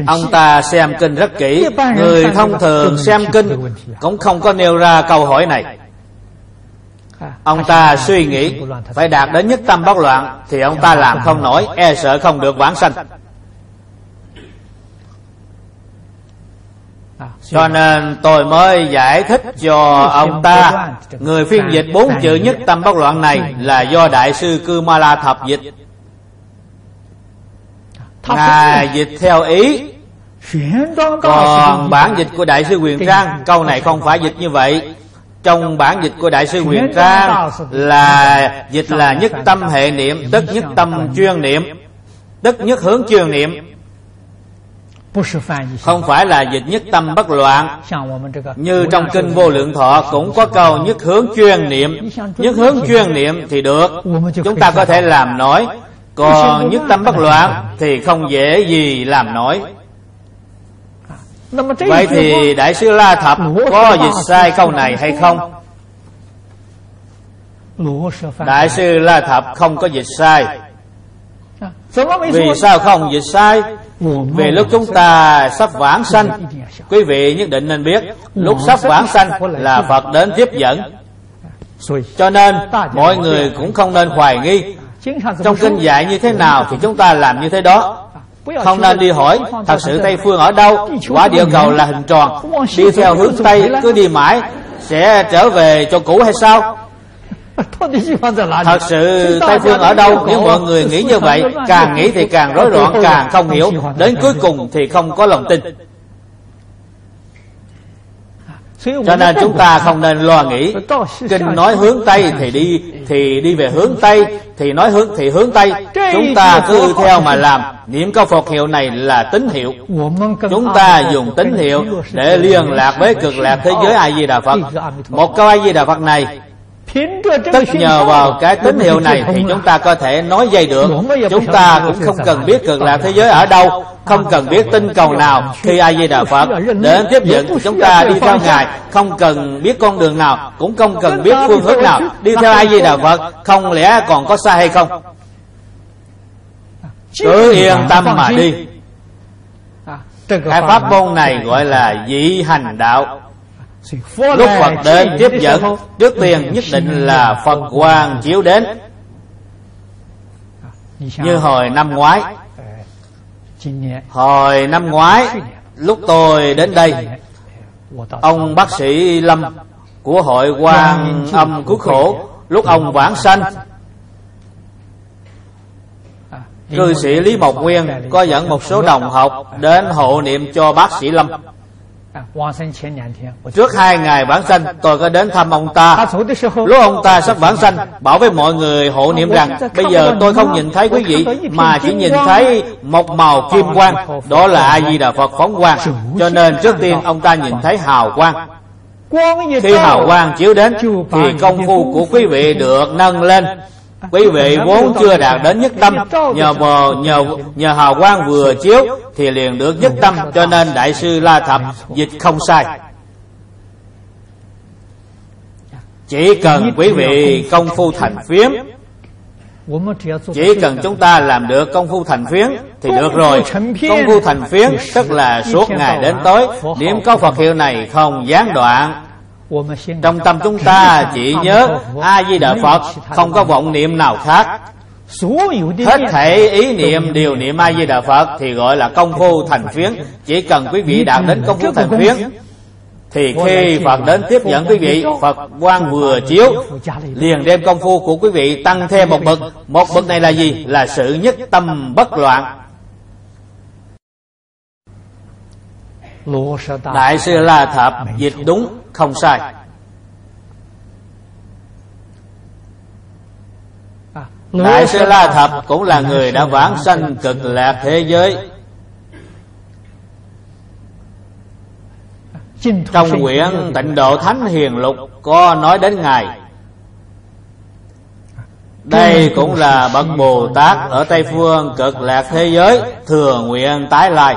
Ông ta xem kinh rất kỹ. Người thông thường xem kinh cũng không có nêu ra câu hỏi này. Ông ta suy nghĩ phải đạt đến nhất tâm bất loạn thì ông ta làm không nổi, e sợ không được vãng sanh. Cho nên tôi mới giải thích cho ông ta, người phiên dịch 4 chữ nhất tâm bất loạn này là do Đại sư Cư Ma La Thập dịch. Ngài dịch theo ý, còn bản dịch của Đại sư Huyền Trang câu này không phải dịch như vậy. Trong bản dịch của Đại sư Huyền Trang là dịch là nhất tâm hệ niệm, tức nhất tâm chuyên niệm, tức nhất hướng chuyên niệm, không phải là dịch nhất tâm bất loạn. Như trong kinh Vô Lượng Thọ cũng có câu nhất hướng chuyên niệm. Nhất hướng chuyên niệm thì được, chúng ta có thể làm nổi. Còn nhất tâm bất loạn thì không dễ gì làm nổi. Vậy thì Đại sư La Thập có dịch sai câu này hay không? Đại sư La Thập không có dịch sai. Vì sao không dịch sai? Vì lúc chúng ta sắp vãng sanh, quý vị nhất định nên biết, lúc sắp vãng sanh là Phật đến tiếp dẫn. Cho nên mọi người cũng không nên hoài nghi. Trong kinh dạy như thế nào thì chúng ta làm như thế đó. Không nên đi hỏi thật sự Tây Phương ở đâu. Quả địa cầu là hình tròn, đi theo hướng Tây cứ đi mãi sẽ trở về chỗ cũ hay sao? Thật sự Tây Phương ở đâu? Nếu mọi người nghĩ như vậy, càng nghĩ thì càng rối loạn, càng không hiểu, đến cuối cùng thì không có lòng tin. Cho nên chúng ta không nên lo nghĩ. Kinh nói hướng Tây thì đi về hướng Tây, thì nói hướng thì hướng Tây. Chúng ta cứ theo mà làm. Niệm câu Phật hiệu này là tín hiệu. Chúng ta dùng tín hiệu để liên lạc với cực lạc thế giới A Di Đà Phật. Một câu A Di Đà Phật này, tức nhờ vào cái tín hiệu này thì chúng ta có thể nói dây được. Chúng ta cũng không cần biết cực lạc thế giới ở đâu, không cần biết tinh cầu nào. Khi A Di Đà Phật đến tiếp dẫn, chúng ta đi theo Ngài, không cần biết con đường nào, cũng không cần biết phương hướng nào. Đi theo A Di Đà Phật, không lẽ còn có sai hay không? Cứ yên tâm mà đi. Cái pháp môn này gọi là dị hành đạo. Lúc Phật đến tiếp dẫn, trước tiên nhất định là Phật quang chiếu đến. Như hồi năm ngoái lúc tôi đến đây, ông bác sĩ Lâm của Hội Quan Âm Cứu Khổ, lúc ông vãng sanh, cư sĩ Lý Mộc Nguyên có dẫn một số đồng học đến hộ niệm cho bác sĩ Lâm. Trước 2 ngày vãng sanh, tôi có đến thăm ông ta. Lúc ông ta sắp vãng sanh, bảo với mọi người hộ niệm rằng bây giờ tôi không nhìn thấy quý vị, mà chỉ nhìn thấy một màu kim quang, đó là A Di Đà Phật phóng quang. Cho nên trước tiên ông ta nhìn thấy hào quang. Khi hào quang chiếu đến thì công phu của quý vị được nâng lên. Quý vị vốn chưa đạt đến nhất tâm, nhờ hào quang vừa chiếu thì liền được nhất tâm. Cho nên Đại sư La Thập dịch không sai. Chỉ cần quý vị công phu thành phiến, chỉ cần chúng ta làm được công phu thành phiến thì được rồi. Công phu thành phiến tức là suốt ngày đến tối niệm câu Phật hiệu này không gián đoạn. Trong tâm chúng ta chỉ nhớ A Di Đà Phật, không có vọng niệm nào khác. Hết thể ý niệm đều niệm A Di Đà Phật thì gọi là công phu thành phiến. Chỉ cần quý vị đạt đến công phu thành phiến thì khi Phật đến tiếp dẫn quý vị, Phật quang vừa chiếu, liền đem công phu của quý vị tăng thêm một bậc. Một bậc này là gì? Là sự nhất tâm bất loạn. Đại sư La Thập dịch đúng, không sai. Đại sư La Thập cũng là người đã vãng sanh cực lạc thế giới. Trong quyển Tịnh Độ Thánh Hiền Lục có nói đến Ngài. Đây cũng là bậc Bồ Tát ở Tây Phương cực lạc thế giới, thừa nguyện tái lai.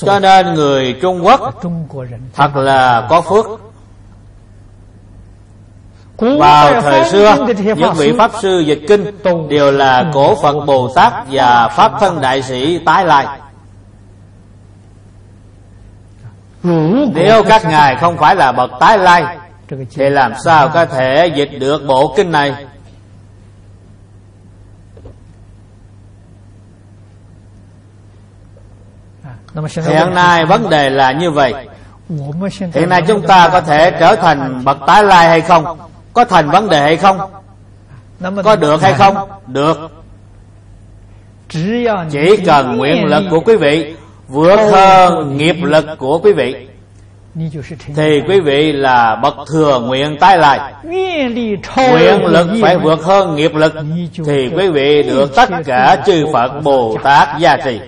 Cho nên người Trung Quốc thật là có phước. Vào thời xưa, những vị Pháp sư dịch kinh đều là cổ phận Bồ Tát và Pháp thân đại sĩ tái lai. Nếu các ngài không phải là bậc tái lai thì làm sao có thể dịch được bộ kinh này? Hiện nay vấn đề là như vậy. Hiện nay chúng ta có thể trở thành bậc tái lai hay không? Có thành vấn đề hay không? Có được hay không? Được. Chỉ cần nguyện lực của quý vị vượt hơn nghiệp lực của quý vị thì quý vị là bậc thừa nguyện tái lai. Nguyện lực phải vượt hơn nghiệp lực thì quý vị được tất cả chư Phật Bồ Tát gia trì.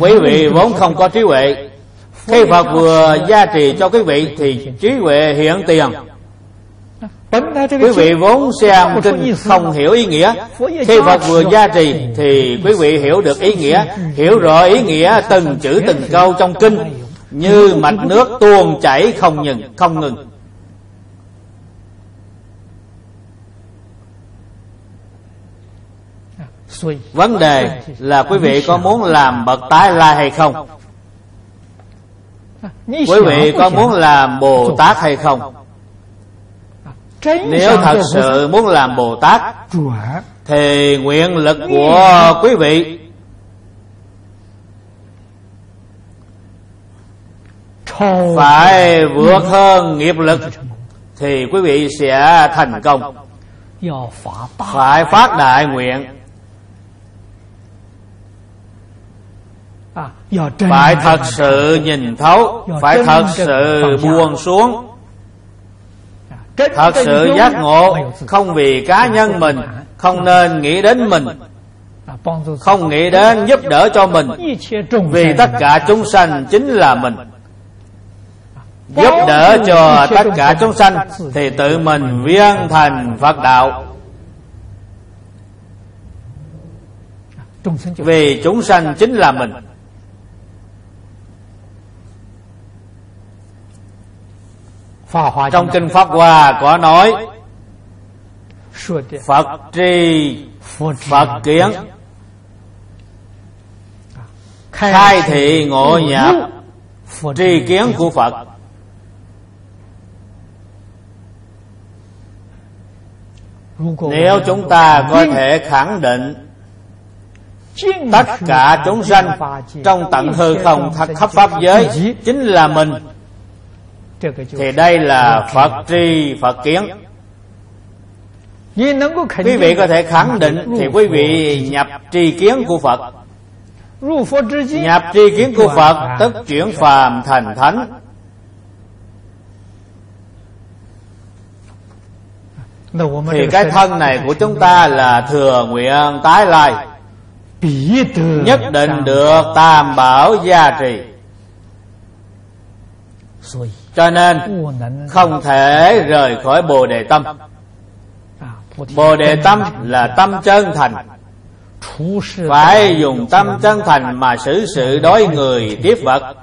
Quý vị vốn không có trí huệ, khi Phật vừa gia trì cho quý vị thì trí huệ hiện tiền. Quý vị vốn xem kinh không hiểu ý nghĩa, khi Phật vừa gia trì thì quý vị hiểu được ý nghĩa, hiểu rõ ý nghĩa từng chữ từng câu trong kinh, như mạch nước tuôn chảy không ngừng. Vấn đề là quý vị có muốn làm bậc tái lai hay không? Quý vị có muốn làm Bồ Tát hay không? Nếu thật sự muốn làm Bồ Tát thì nguyện lực của quý vị phải vượt hơn nghiệp lực thì quý vị sẽ thành công. Phải phát đại nguyện, phải thật sự nhìn thấu, phải thật sự buông xuống, thật sự giác ngộ. Không vì cá nhân mình, không nên nghĩ đến mình, không nghĩ đến giúp đỡ cho mình, vì tất cả chúng sanh chính là mình. Giúp đỡ cho tất cả chúng sanh thì tự mình viên thành Phật đạo. Vì chúng sanh chính là mình. Trong kinh Pháp Hoa có nói: Phật tri Phật kiến, khai thị ngộ nhập tri kiến của Phật. Nếu chúng ta có thể khẳng định tất cả chúng sanh trong tận hư không khắp pháp giới chính là mình thì đây là Phật tri Phật kiến. Quý vị có thể khẳng định thì quý vị nhập tri kiến của Phật. Nhập tri kiến của Phật tức chuyển phàm thành thánh. Thì cái thân này của chúng ta là thừa nguyện tái lai, nhất định được tam bảo gia trì. Cho nên không thể rời khỏi Bồ Đề Tâm. Bồ Đề Tâm là tâm chân thành, phải dùng tâm chân thành mà xử sự đối người tiếp vật.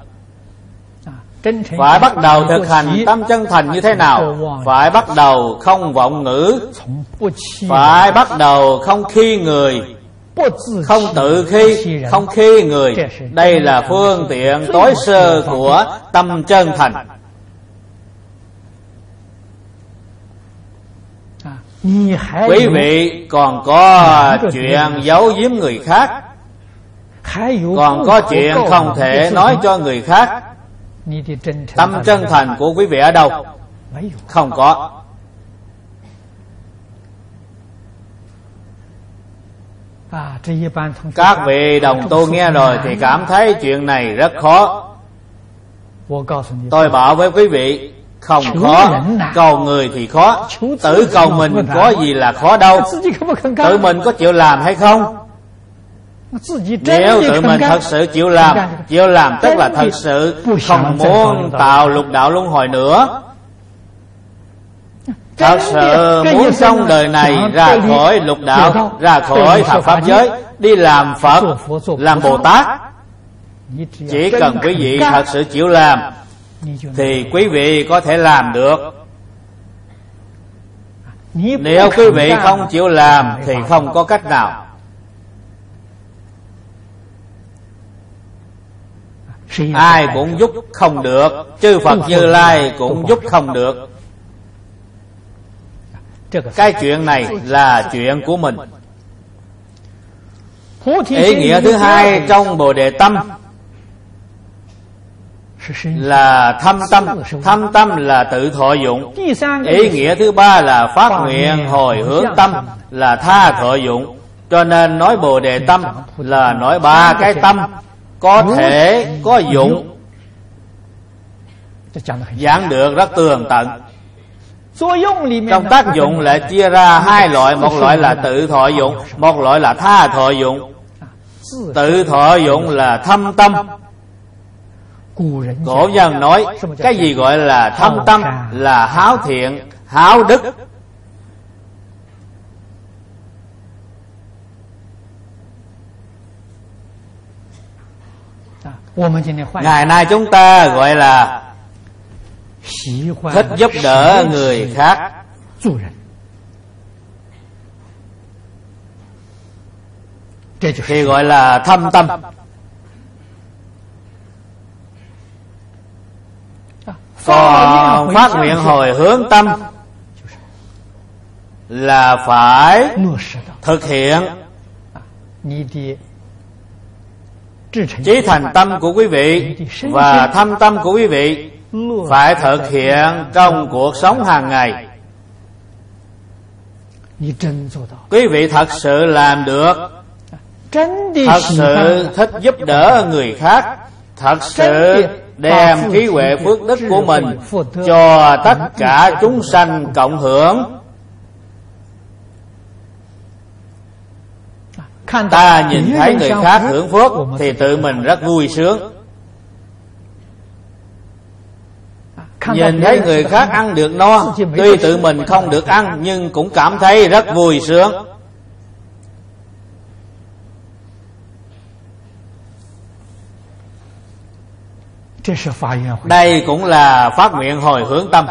Phải bắt đầu thực hành tâm chân thành như thế nào? Phải bắt đầu không vọng ngữ, phải bắt đầu không khi người, không tự khi, không khi người. Đây là phương tiện tối sơ của tâm chân thành. Quý vị còn có chuyện giấu giếm người khác, còn có chuyện không thể nói cho người khác. Tâm chân thành của quý vị ở đâu? Không có. Các vị đồng tu nghe rồi thì cảm thấy chuyện này rất khó. Tôi bảo với quý vị, không khó. Cầu người thì khó, tự cầu mình có gì là khó đâu. Tự mình có chịu làm hay không? Nếu tự mình thật sự chịu làm tức là thật sự không muốn tạo lục đạo luân hồi nữa, thật sự muốn trong đời này ra khỏi lục đạo, ra khỏi thập pháp giới, đi làm Phật, làm Bồ Tát, Chỉ cần quý vị thật sự chịu làm thì quý vị có thể làm được. Nếu quý vị không chịu làm thì không có cách nào. Ai cũng giúp không được, chư Phật Như Lai cũng giúp không được. Cái chuyện này là chuyện của mình. Ý nghĩa thứ hai trong Bồ Đề Tâm là thâm tâm. Thâm tâm là tự thọ dụng. Ý nghĩa thứ ba là phát nguyện hồi hướng tâm, là tha thọ dụng. Cho nên nói Bồ Đề Tâm là nói ba cái tâm: có thể, có dụng. Giảng được rất tường tận. Trong tác dụng lại chia ra hai loại. Một loại là tự thọ dụng, một loại là tha thọ dụng. Tự thọ dụng là thâm tâm. Cổ nhân nói cái gì gọi là thâm tâm? Là háo thiện, háo đức. Ngày nay chúng ta gọi là thích giúp đỡ người khác. Thì gọi là thâm tâm. Còn phát nguyện hồi hướng tâm là phải thực hiện. Chí thành tâm của quý vị và thâm tâm của quý vị phải thực hiện trong cuộc sống hàng ngày. Quý vị thật sự làm được, thật sự thích giúp đỡ người khác, thật sự đem trí huệ phước đức của mình cho tất cả chúng sanh cộng hưởng. Ta nhìn thấy người khác hưởng phước thì tự mình rất vui sướng. Nhìn thấy người khác ăn được no, tuy tự mình không được ăn nhưng cũng cảm thấy rất vui sướng. Đây cũng là phát nguyện hồi hướng tâm.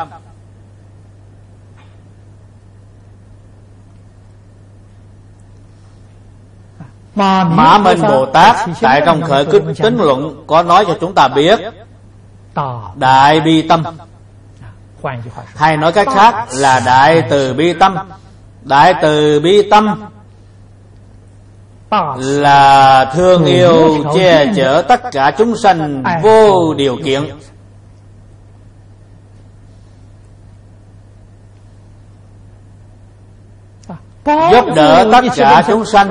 Mã Minh Bồ Tát tại trong Khởi Kính Luận có nói cho chúng ta biết đại bi tâm, hay nói cách khác là đại từ bi tâm. Đại từ bi tâm là thương yêu che chở tất cả chúng sanh vô điều kiện. Giúp đỡ tất cả chúng sanh,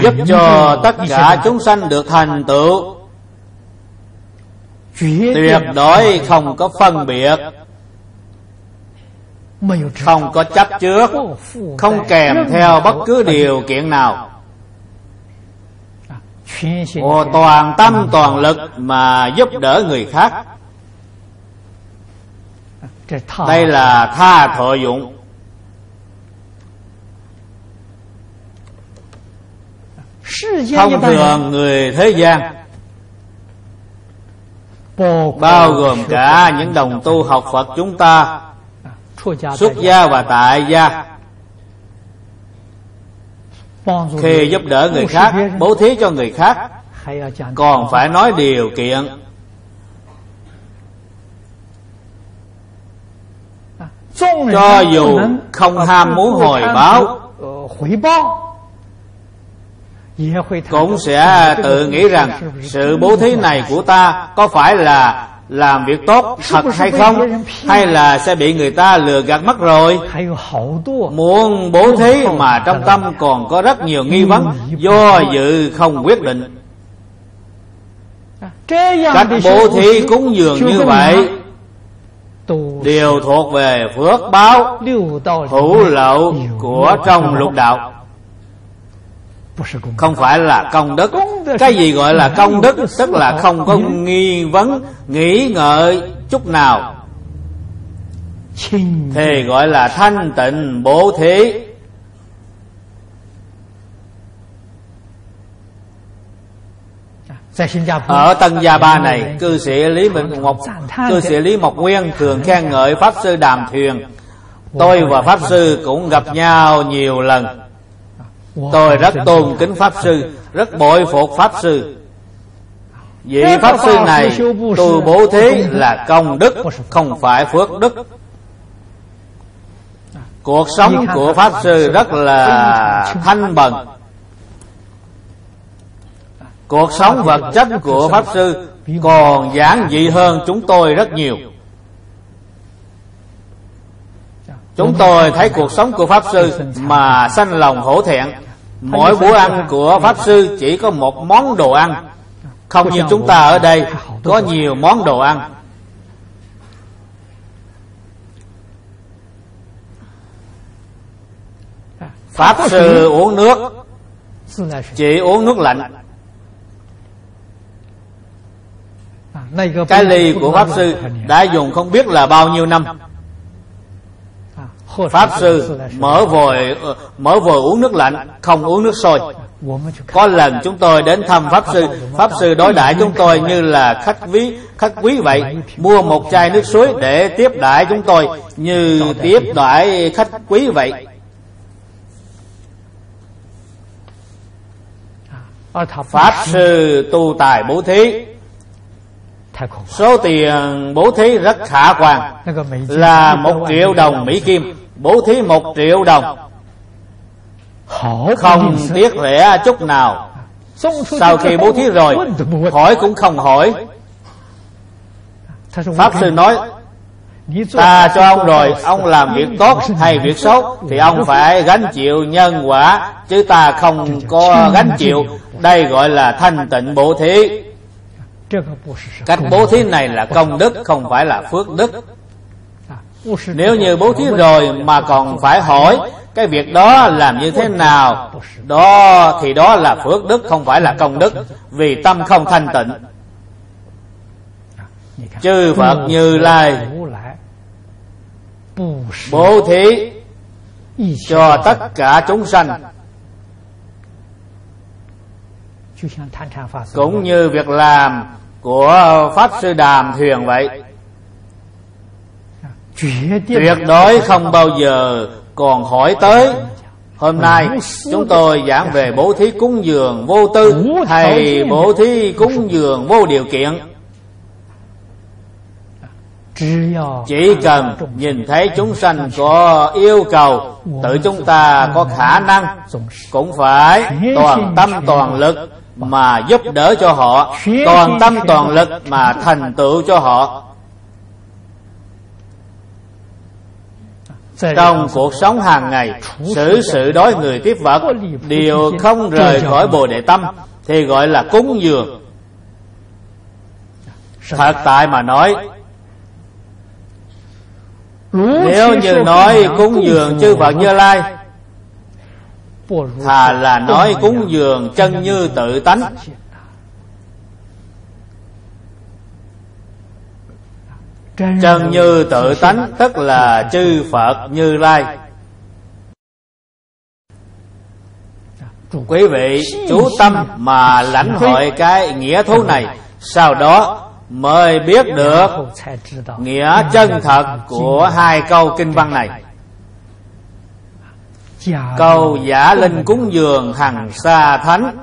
giúp cho tất cả chúng sanh được thành tựu, tuyệt đối không có phân biệt, không có chấp trước, không kèm theo bất cứ điều kiện nào. Toàn tâm toàn lực mà giúp đỡ người khác. Đây là tha thọ dụng. Thông thường người thế gian, bao gồm cả những đồng tu học Phật chúng ta, xuất gia và tại gia, khi giúp đỡ người khác, bố thí cho người khác, còn phải nói điều kiện. Cho dù không ham muốn hồi báo, cũng sẽ tự nghĩ rằng sự bố thí này của ta có phải là làm việc tốt thật hay không, hay là sẽ bị người ta lừa gạt mất rồi. Muốn bố thí mà trong tâm còn có rất nhiều nghi vấn, do dự không quyết định. Cách bố thí cúng dường như vậy đều thuộc về phước báo hữu lậu của trong lục đạo, không phải là công đức. Cái gì gọi là công đức? Tức là không có nghi vấn, nghĩ ngợi chút nào, thì gọi là thanh tịnh bố thí. Ở Tân Gia Ba này, cư sĩ Lý Mộc Nguyên thường khen ngợi Pháp Sư Đàm Thuyền. Tôi và Pháp Sư cũng gặp nhau nhiều lần. Tôi rất tôn kính Pháp Sư, rất bội phục Pháp Sư. Vị Pháp Sư này tu bố thí là công đức, không phải phước đức. Cuộc sống của Pháp Sư rất là thanh bần. Cuộc sống vật chất của Pháp Sư còn giản dị hơn chúng tôi rất nhiều. Chúng tôi thấy cuộc sống của Pháp Sư mà sanh lòng hổ thẹn. Mỗi bữa ăn của Pháp Sư chỉ có một món đồ ăn, không như chúng ta ở đây có nhiều món đồ ăn. Pháp Sư uống nước, chỉ uống nước lạnh. Cái ly của Pháp Sư đã dùng không biết là bao nhiêu năm. Pháp Sư mở vòi uống nước lạnh, không uống nước sôi. Có lần chúng tôi đến thăm Pháp Sư, Pháp Sư đối đãi chúng tôi như là khách quý vậy, mua một chai nước suối để tiếp đãi chúng tôi như tiếp đãi khách quý vậy. Pháp Sư tu tài bố thí, số tiền bố thí rất khả quan, là 1 triệu đồng Mỹ Kim, bố thí 1 triệu đồng, không tiếc rẻ chút nào. Sau khi bố thí rồi, hỏi cũng không hỏi. Pháp Sư nói, ta cho ông rồi, ông làm việc tốt hay việc xấu thì ông phải gánh chịu nhân quả, chứ ta không có gánh chịu. Đây gọi là thanh tịnh bố thí. Cách bố thí này là công đức, không phải là phước đức. Nếu như bố thí rồi mà còn phải hỏi cái việc đó làm như thế nào, đó thì đó là phước đức, không phải là công đức, vì tâm không thanh tịnh. Chư Phật Như Lai bố thí cho tất cả chúng sanh, cũng như việc làm của Pháp Sư Đàm Thuyền vậy. Tuyệt đối không bao giờ còn hỏi tới hôm nay chúng tôi giảng về bố thí cúng dường vô tư hay bố thí cúng dường vô điều kiện. Chỉ cần nhìn thấy chúng sanh có yêu cầu, tự chúng ta có khả năng cũng phải toàn tâm toàn lực mà giúp đỡ cho họ, toàn tâm toàn lực mà thành tựu cho họ. Trong cuộc sống hàng ngày, xử sự đối người tiếp vật đều không rời khỏi Bồ Đề tâm thì gọi là cúng dường. Thật tại mà nói, nếu như nói cúng dường chư Phật Như Lai, thà là nói cúng dường chân như tự tánh. Chân như tự tánh tức là chư Phật Như Lai. Quý vị chú tâm mà lãnh hội cái nghĩa thú này, sau đó mới biết được nghĩa chân thật của hai câu kinh văn này. Câu giả linh cúng dường hằng xa thánh.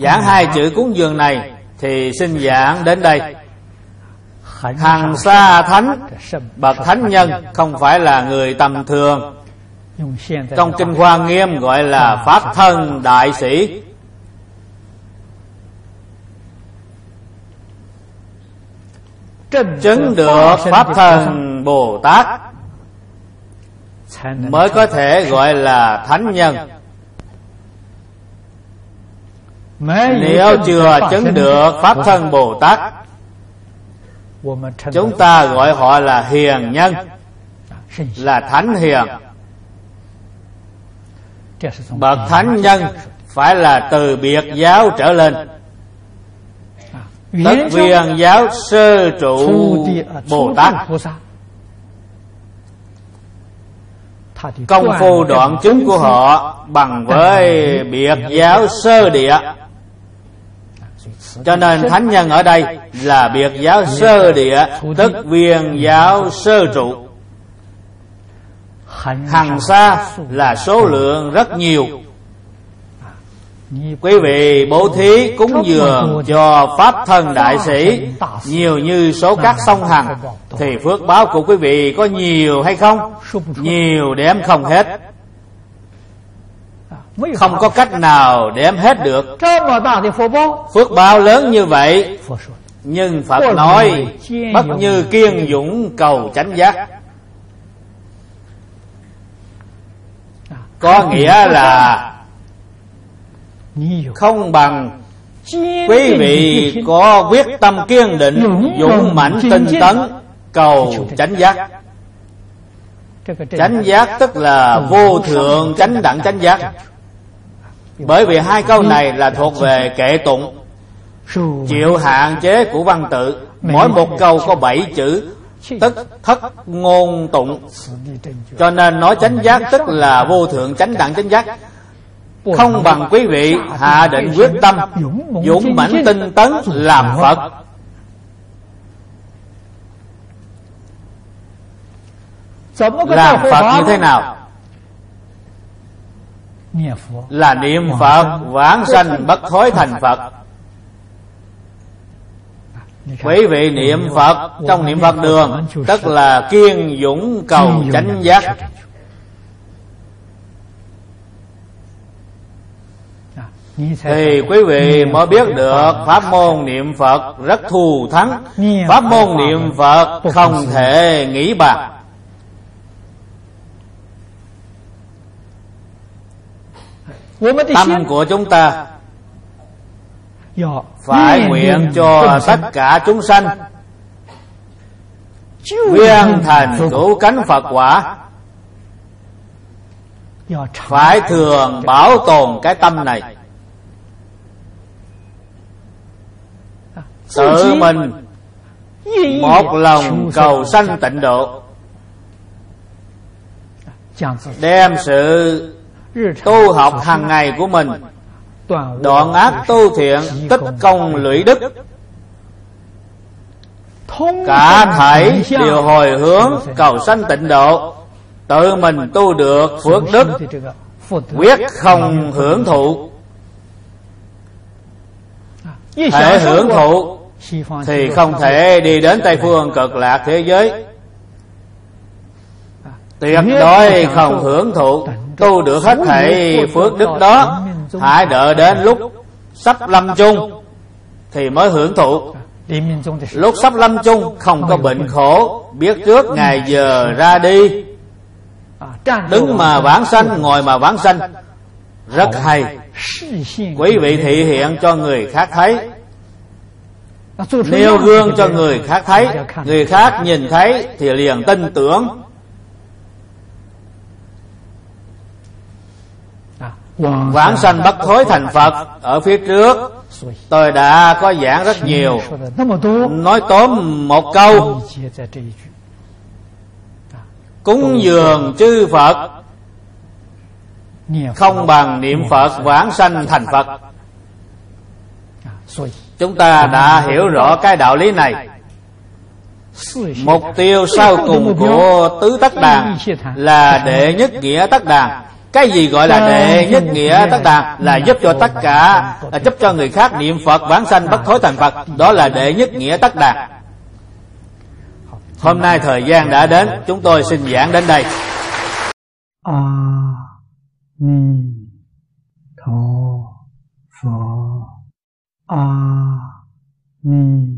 Giảng hai chữ cúng dường này thì xin giảng đến đây. Hằng xa thánh, bậc thánh nhân, không phải là người tầm thường. Trong Kinh Hoa Nghiêm gọi là Pháp Thân Đại Sĩ. Chứng được Pháp Thân Bồ Tát mới có thể gọi là thánh nhân. Nếu chưa chứng được Pháp Thân Bồ Tát, chúng ta gọi họ là hiền nhân, là thánh hiền. Bậc thánh nhân phải là từ biệt giáo trở lên. Tất viên giáo sơ trụ Bồ Tát, công phu đoạn chứng của họ bằng với biệt giáo sơ địa. Cho nên thánh nhân ở đây là biệt giáo sơ địa, tức viên giáo sơ trụ. Hằng xa là số lượng rất nhiều. Quý vị bố thí cúng dường cho Pháp Thân Đại Sĩ nhiều như số các sông Hằng, thì phước báo của quý vị có nhiều hay không? Nhiều đếm không hết, không có cách nào đếm hết được. Phước báo lớn như vậy, nhưng Phật nói bất như kiên dũng cầu chánh giác, có nghĩa là không bằng quý vị có quyết tâm kiên định, dũng mãnh tinh tấn cầu chánh giác. Chánh giác tức là vô thượng chánh đẳng chánh giác. Bởi vì hai câu này là thuộc về kệ tụng, chịu hạn chế của văn tự. Mỗi một câu có 7 chữ, tức thất ngôn tụng. Cho nên nói chánh giác tức là vô thượng chánh đẳng chánh giác. Không bằng quý vị hạ định quyết tâm, dũng mãnh tinh tấn làm Phật. Làm Phật như thế nào? Là niệm Phật vãng sanh bất thối thành Phật. Quý vị niệm Phật trong niệm Phật đường, tức là kiên dũng cầu chánh giác. Thì quý vị mới biết được pháp môn niệm Phật rất thù thắng. Pháp môn niệm Phật không thể nghĩ bạc. Tâm của chúng ta phải nguyện cho tất cả chúng sanh viên thành cứu cánh Phật quả. Phải thường bảo tồn cái tâm này, tự mình một lòng cầu sanh tịnh độ, đem sự tu học hàng ngày của mình đoạn ác tu thiện, tích công lũy đức, cả thảy đều hồi hướng cầu sanh tịnh độ. Tự mình tu được phước đức, quyết không hưởng thụ. Thể hưởng thụ thì không thể đi đến Tây Phương Cực Lạc thế giới. Tuyệt đối không hưởng thụ. Tu được hết thảy phước đức đó, hãy đợi đến lúc sắp lâm chung thì mới hưởng thụ. Lúc sắp lâm chung không có bệnh khổ, biết trước ngày giờ ra đi. Đứng mà vãng sanh, ngồi mà vãng sanh, rất hay. Quý vị thị hiện cho người khác thấy, nêu gương cho người khác thấy. Người khác nhìn thấy thì liền tin tưởng. Vãng sanh bất thối thành Phật ở phía trước tôi đã có giảng rất nhiều. Nói tóm một câu, cúng dường chư Phật không bằng niệm Phật vãng sanh thành Phật. Chúng ta đã hiểu rõ cái đạo lý này. Mục tiêu sau cùng của tứ tất đàn là đệ nhất nghĩa tất đàn. Cái gì gọi là đệ nhất nghĩa tất đàn? Là giúp cho tất cả, là giúp cho người khác niệm Phật vãng sanh bất thối thành Phật. Đó là đệ nhất nghĩa tất đàn. Hôm nay thời gian đã đến, chúng tôi xin giảng đến đây. Ni tho pho a ni